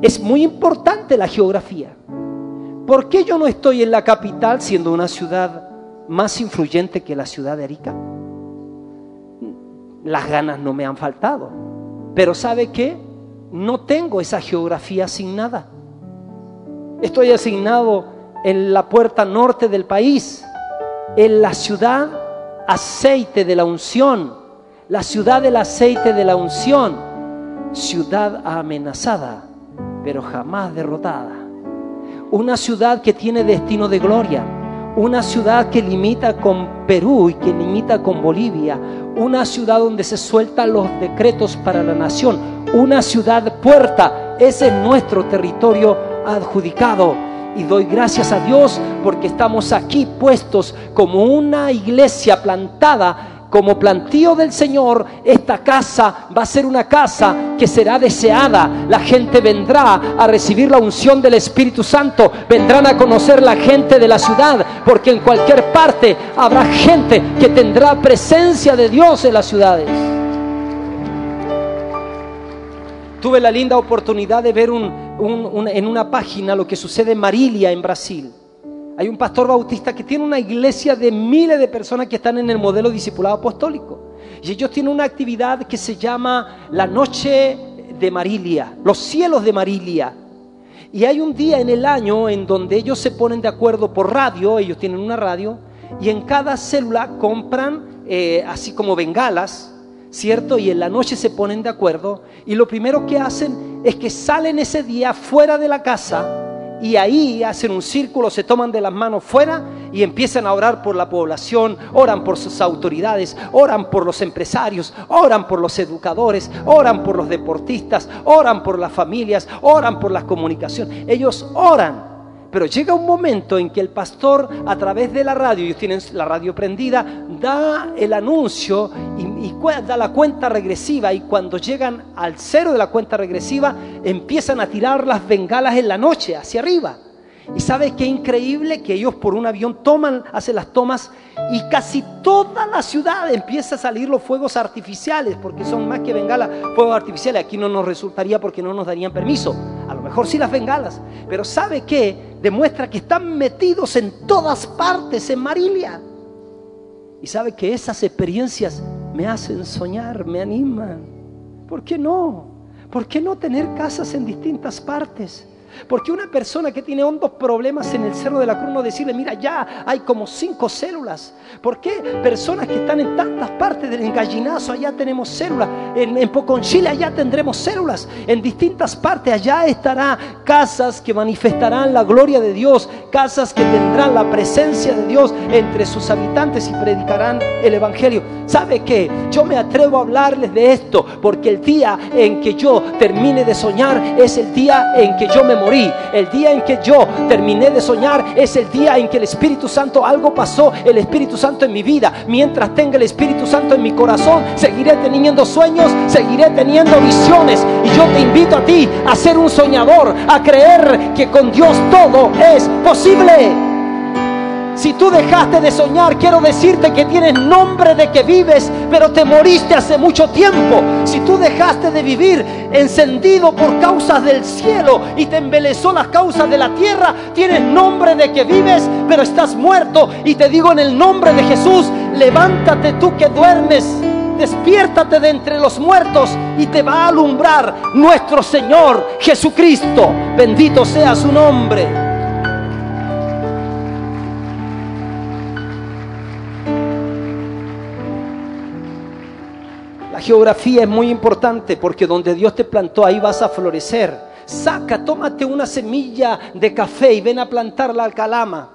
Es muy importante la geografía. ¿Por qué yo no estoy en la capital, siendo una ciudad más influyente que la ciudad de Arica? Las ganas no me han faltado, pero ¿sabe qué? No tengo esa geografía asignada. Estoy asignado en la puerta norte del país, en la ciudad aceite de la unción, la ciudad del aceite de la unción, ciudad amenazada pero jamás derrotada, una ciudad que tiene destino de gloria, una ciudad que limita con Perú y que limita con Bolivia, una ciudad donde se sueltan los decretos para la nación, una ciudad puerta. Ese es nuestro territorio adjudicado. Y doy gracias a Dios porque estamos aquí puestos como una iglesia plantada como plantío del Señor. Esta casa va a ser una casa que será deseada. La gente vendrá a recibir la unción del Espíritu Santo. Vendrán a conocer la gente de la ciudad, porque en cualquier parte habrá gente que tendrá presencia de Dios en las ciudades. Tuve la linda oportunidad de ver un, un, un, en una página lo que sucede en Marilia, en Brasil. Hay un pastor bautista que tiene una iglesia de miles de personas que están en el modelo discipulado apostólico. Y ellos tienen una actividad que se llama la noche de Marilia, los cielos de Marilia. Y hay un día en el año en donde ellos se ponen de acuerdo por radio, ellos tienen una radio, y en cada célula compran eh, así como bengalas, ¿cierto? Y en la noche se ponen de acuerdo y lo primero que hacen es que salen ese día fuera de la casa. Y ahí hacen un círculo, se toman de las manos fuera y empiezan a orar por la población, oran por sus autoridades, oran por los empresarios, oran por los educadores, oran por los deportistas, oran por las familias, oran por las comunicaciones. Ellos oran. Pero llega un momento en que el pastor, a través de la radio, ellos tienen la radio prendida, da el anuncio y, y da la cuenta regresiva, y cuando llegan al cero de la cuenta regresiva empiezan a tirar las bengalas en la noche hacia arriba. Y sabes qué increíble, que ellos por un avión toman, hacen las tomas y casi toda la ciudad empieza a salir los fuegos artificiales, porque son más que bengalas, fuegos artificiales. Aquí no nos resultaría porque no nos darían permiso. A lo mejor sí las bengalas, pero ¿sabe qué? Demuestra que están metidos en todas partes en Marilia. Y sabe que esas experiencias me hacen soñar, me animan. ¿Por qué no? ¿Por qué no tener casas en distintas partes? Porque una persona que tiene hondos problemas en el Cerro de la Cruz, no decirle, mira, ya hay como cinco células. ¿Por qué personas que están en tantas partes del Gallinazo, allá tenemos células? En, en Poconchile, allá tendremos células. En distintas partes, allá estará casas que manifestarán la gloria de Dios, casas que tendrán la presencia de Dios entre sus habitantes y predicarán el Evangelio. ¿Sabe qué? Yo me atrevo a hablarles de esto porque el día en que yo termine de soñar es el día en que yo me morí. El día en que yo terminé de soñar es el día en que el Espíritu Santo, algo pasó, el Espíritu Santo en mi vida. Mientras tenga el Espíritu Santo en mi corazón, seguiré teniendo sueños, seguiré teniendo visiones. Y yo te invito a ti a ser un soñador, a creer que con Dios todo es posible. Si tú dejaste de soñar, quiero decirte que tienes nombre de que vives, pero te moriste hace mucho tiempo. Si tú dejaste de vivir encendido por causas del cielo y te embelezó las causas de la tierra, tienes nombre de que vives, pero estás muerto. Y te digo en el nombre de Jesús, levántate tú que duermes, despiértate de entre los muertos y te va a alumbrar nuestro Señor Jesucristo. Bendito sea su nombre. La geografía es muy importante porque donde Dios te plantó, ahí vas a florecer. Saca, tómate una semilla de café y ven a plantarla al Calama.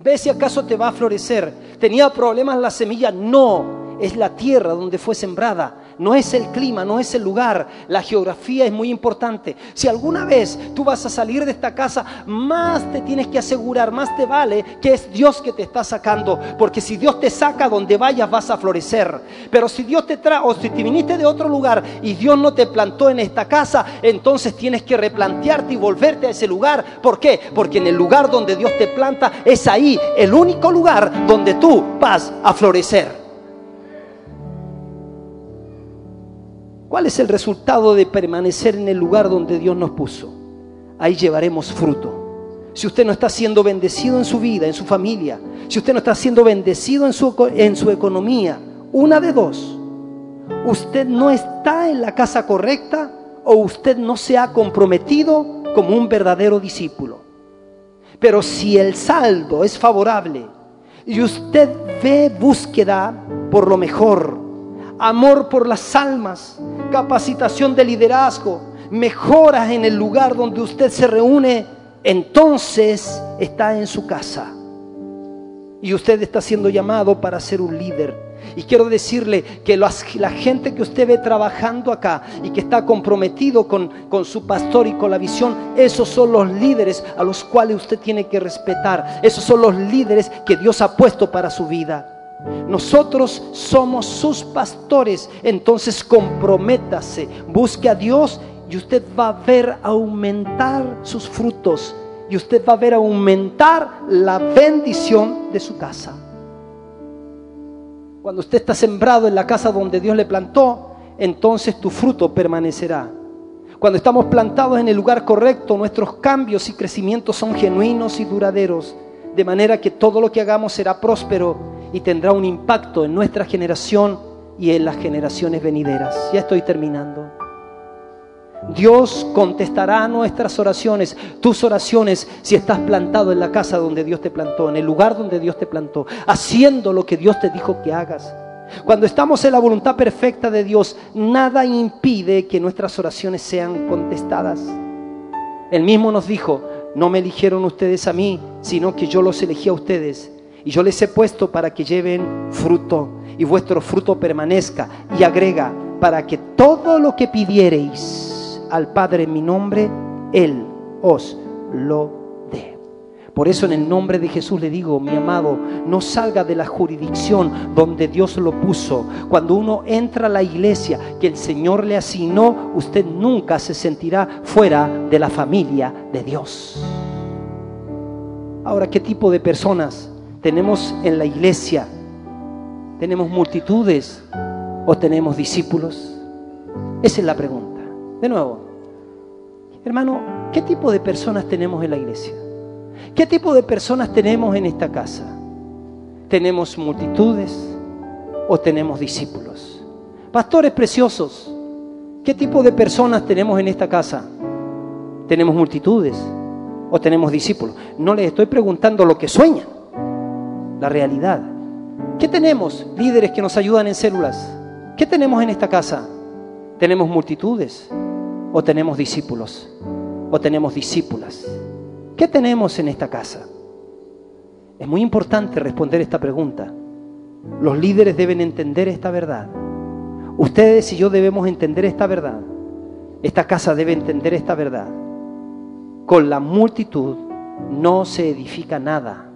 Ve si acaso te va a florecer. ¿Tenía problemas la semilla? No, es la tierra donde fue sembrada. No es el clima, no es el lugar. La geografía es muy importante. Si alguna vez tú vas a salir de esta casa, más te tienes que asegurar, más te vale que es Dios que te está sacando. Porque si Dios te saca, donde vayas vas a florecer. Pero si Dios te trajo, o si te viniste de otro lugar y Dios no te plantó en esta casa, entonces tienes que replantearte y volverte a ese lugar. ¿Por qué? Porque en el lugar donde Dios te planta, es ahí el único lugar donde tú vas a florecer. ¿Cuál es el resultado de permanecer en el lugar donde Dios nos puso? Ahí llevaremos fruto. Si usted no está siendo bendecido en su vida, en su familia, si usted no está siendo bendecido en su, en su economía, una de dos: usted no está en la casa correcta o usted no se ha comprometido como un verdadero discípulo. Pero si el saldo es favorable y usted ve búsqueda por lo mejor, amor por las almas, capacitación de liderazgo, mejoras en el lugar donde usted se reúne, entonces está en su casa. Y usted está siendo llamado para ser un líder. Y quiero decirle que los, la gente que usted ve trabajando acá y que está comprometido con, con su pastor y con la visión, esos son los líderes a los cuales usted tiene que respetar. Esos son los líderes que Dios ha puesto para su vida. Nosotros somos sus pastores, entonces comprométase, busque a Dios y usted va a ver aumentar sus frutos. Y usted va a ver aumentar la bendición de su casa. Cuando usted está sembrado en la casa donde Dios le plantó, entonces tu fruto permanecerá. Cuando estamos plantados en el lugar correcto, nuestros cambios y crecimientos son genuinos y duraderos. De manera que todo lo que hagamos será próspero y tendrá un impacto en nuestra generación y en las generaciones venideras. Ya estoy terminando. Dios contestará nuestras oraciones, tus oraciones, si estás plantado en la casa donde Dios te plantó, en el lugar donde Dios te plantó, haciendo lo que Dios te dijo que hagas. Cuando estamos en la voluntad perfecta de Dios, nada impide que nuestras oraciones sean contestadas. Él mismo nos dijo: no me eligieron ustedes a mí, sino que yo los elegí a ustedes, y yo les he puesto para que lleven fruto, y vuestro fruto permanezca. Y agrega: para que todo lo que pidiereis al Padre en mi nombre, Él os lo dé. Por eso en el nombre de Jesús le digo, mi amado, no salga de la jurisdicción donde Dios lo puso. Cuando uno entra a la iglesia que el Señor le asignó, usted nunca se sentirá fuera de la familia de Dios. Ahora, ¿qué tipo de personas tenemos en la iglesia? ¿Tenemos multitudes o tenemos discípulos? Esa es la pregunta. De nuevo, hermano, ¿qué tipo de personas tenemos en la iglesia? ¿Qué tipo de personas tenemos en esta casa? ¿Tenemos multitudes o tenemos discípulos? Pastores preciosos, ¿qué tipo de personas tenemos en esta casa? ¿Tenemos multitudes o tenemos discípulos? No les estoy preguntando lo que sueñan, la realidad. ¿Qué tenemos? Líderes que nos ayudan en células. ¿Qué tenemos en esta casa? ¿Tenemos multitudes? ¿O tenemos discípulos? ¿O tenemos discípulas? ¿Qué tenemos en esta casa? Es muy importante responder esta pregunta. Los líderes deben entender esta verdad. Ustedes y yo debemos entender esta verdad. Esta casa debe entender esta verdad. Con la multitud no se edifica nada.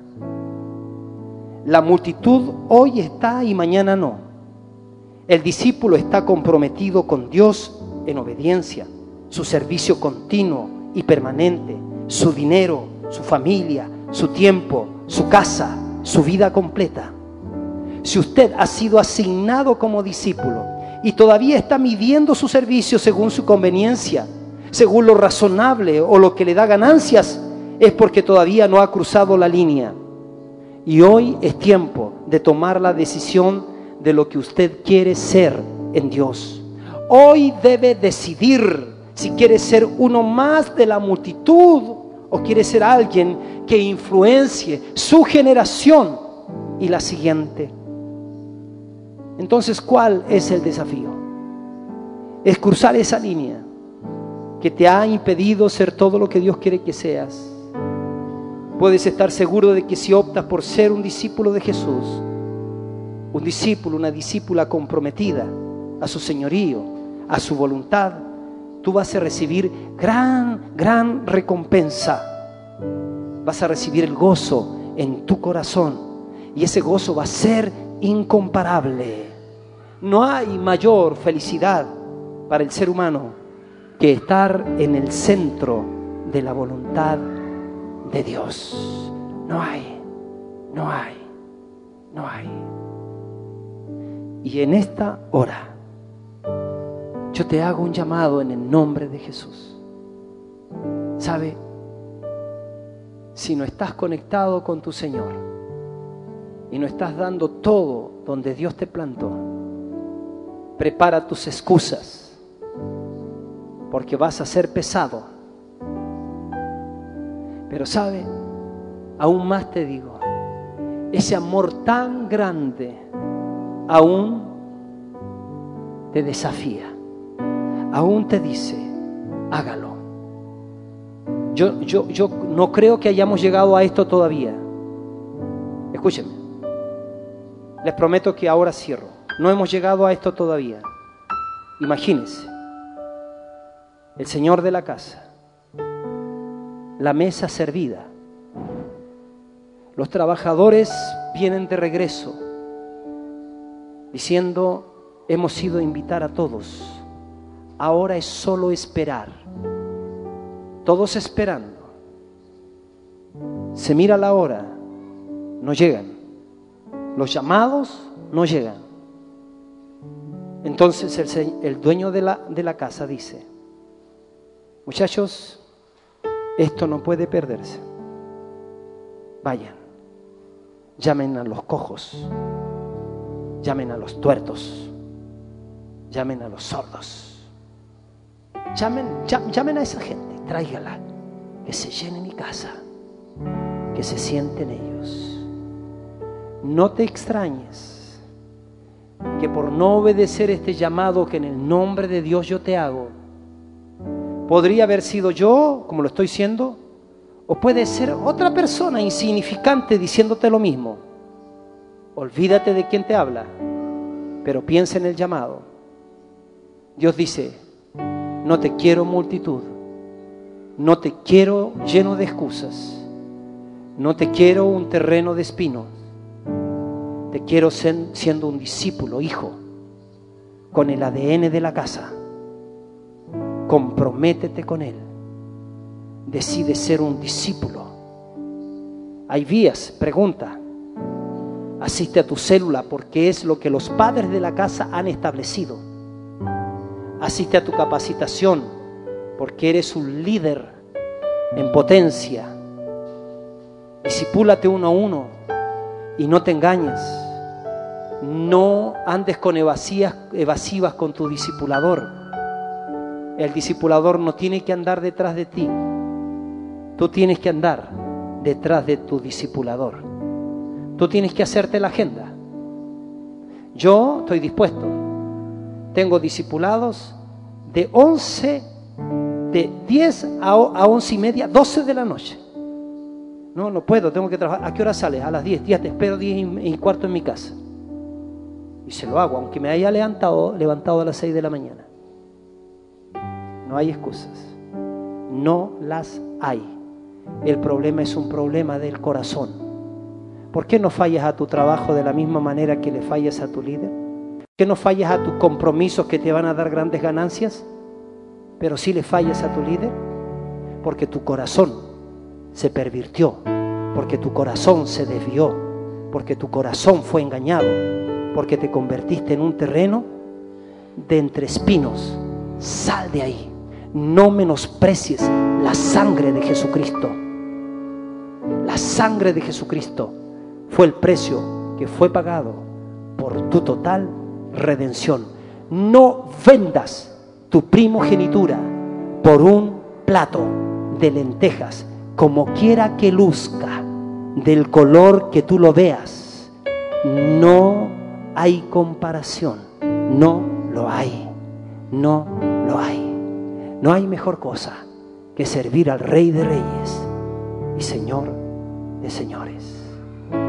La multitud hoy está y mañana no. El discípulo está comprometido con Dios en obediencia, su servicio continuo y permanente, su dinero, su familia, su tiempo, su casa, su vida completa. Si usted ha sido asignado como discípulo y todavía está midiendo su servicio según su conveniencia, según lo razonable o lo que le da ganancias, es porque todavía no ha cruzado la línea. Y hoy es tiempo de tomar la decisión de lo que usted quiere ser en Dios. Hoy debe decidir si quiere ser uno más de la multitud o quiere ser alguien que influencie su generación y la siguiente. Entonces, ¿cuál es el desafío? Es cruzar esa línea que te ha impedido ser todo lo que Dios quiere que seas. Puedes estar seguro de que si optas por ser un discípulo de Jesús, un discípulo, una discípula comprometida a su señorío, a su voluntad, tú vas a recibir gran, gran recompensa. Vas a recibir el gozo en tu corazón y ese gozo va a ser incomparable. No hay mayor felicidad para el ser humano que estar en el centro de la voluntad de Dios. No hay, no hay, no hay. Y en esta hora yo te hago un llamado en el nombre de Jesús. ¿Sabe? Si no estás conectado con tu Señor y no estás dando todo donde Dios te plantó, prepara tus excusas, porque vas a ser pesado. Pero ¿sabe? Aún más te digo, ese amor tan grande aún te desafía. Aún te dice, hágalo. Yo, yo, yo no creo que hayamos llegado a esto todavía. Escúchenme. Les prometo que ahora cierro. No hemos llegado a esto todavía. Imagínense. El señor de la casa. La mesa servida. Los trabajadores vienen de regreso diciendo, hemos ido a invitar a todos. Ahora es solo esperar. Todos esperando. Se mira la hora. No llegan. Los llamados no llegan. Entonces el, el dueño de la, de la casa dice, muchachos, esto no puede perderse. Vayan. Llamen a los cojos. Llamen a los tuertos. Llamen a los sordos. Llamen, llam, llamen a esa gente. Tráigala. Que se llene mi casa. Que se sienten ellos. No te extrañes que por no obedecer este llamado que en el nombre de Dios yo te hago, podría haber sido yo, como lo estoy siendo, o puede ser otra persona insignificante diciéndote lo mismo. Olvídate de quien te habla, pero piensa en el llamado. Dios dice, no te quiero multitud, no te quiero lleno de excusas, no te quiero un terreno de espinos, te quiero sen, siendo un discípulo, hijo, con el A D N de la casa. Comprométete con Él. Decide ser un discípulo. Hay vías, pregunta. Asiste a tu célula porque es lo que los padres de la casa han establecido. Asiste a tu capacitación porque eres un líder en potencia. Discípulate uno a uno y no te engañes. No andes con evasivas, evasivas con tu discipulador. El discipulador no tiene que andar detrás de ti. Tú tienes que andar detrás de tu discipulador. Tú tienes que hacerte la agenda. Yo estoy dispuesto. Tengo discipulados de once, de diez a once y media, doce de la noche. No, no puedo, tengo que trabajar. ¿A qué hora sales? A las diez. Te espero diez y cuarto en mi casa. Y se lo hago, aunque me haya levantado, levantado a las seis de la mañana. No hay excusas, no las hay. El problema es un problema del corazón. ¿Por qué no fallas a tu trabajo de la misma manera que le fallas a tu líder? ¿Por qué no fallas a tus compromisos que te van a dar grandes ganancias, pero sí le fallas a tu líder? Porque tu corazón se pervirtió, porque tu corazón se desvió, porque tu corazón fue engañado, porque te convertiste en un terreno de entre espinos. Sal de ahí. No menosprecies la sangre de Jesucristo. La sangre de Jesucristo fue el precio que fue pagado por tu total redención. No vendas tu primogenitura por un plato de lentejas, como quiera que luzca, del color que tú lo veas. No hay comparación, no lo hay. No lo hay. No hay mejor cosa que servir al Rey de Reyes y Señor de Señores.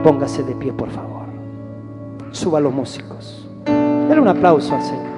Póngase de pie, por favor. Suba a los músicos. Dale un aplauso al Señor.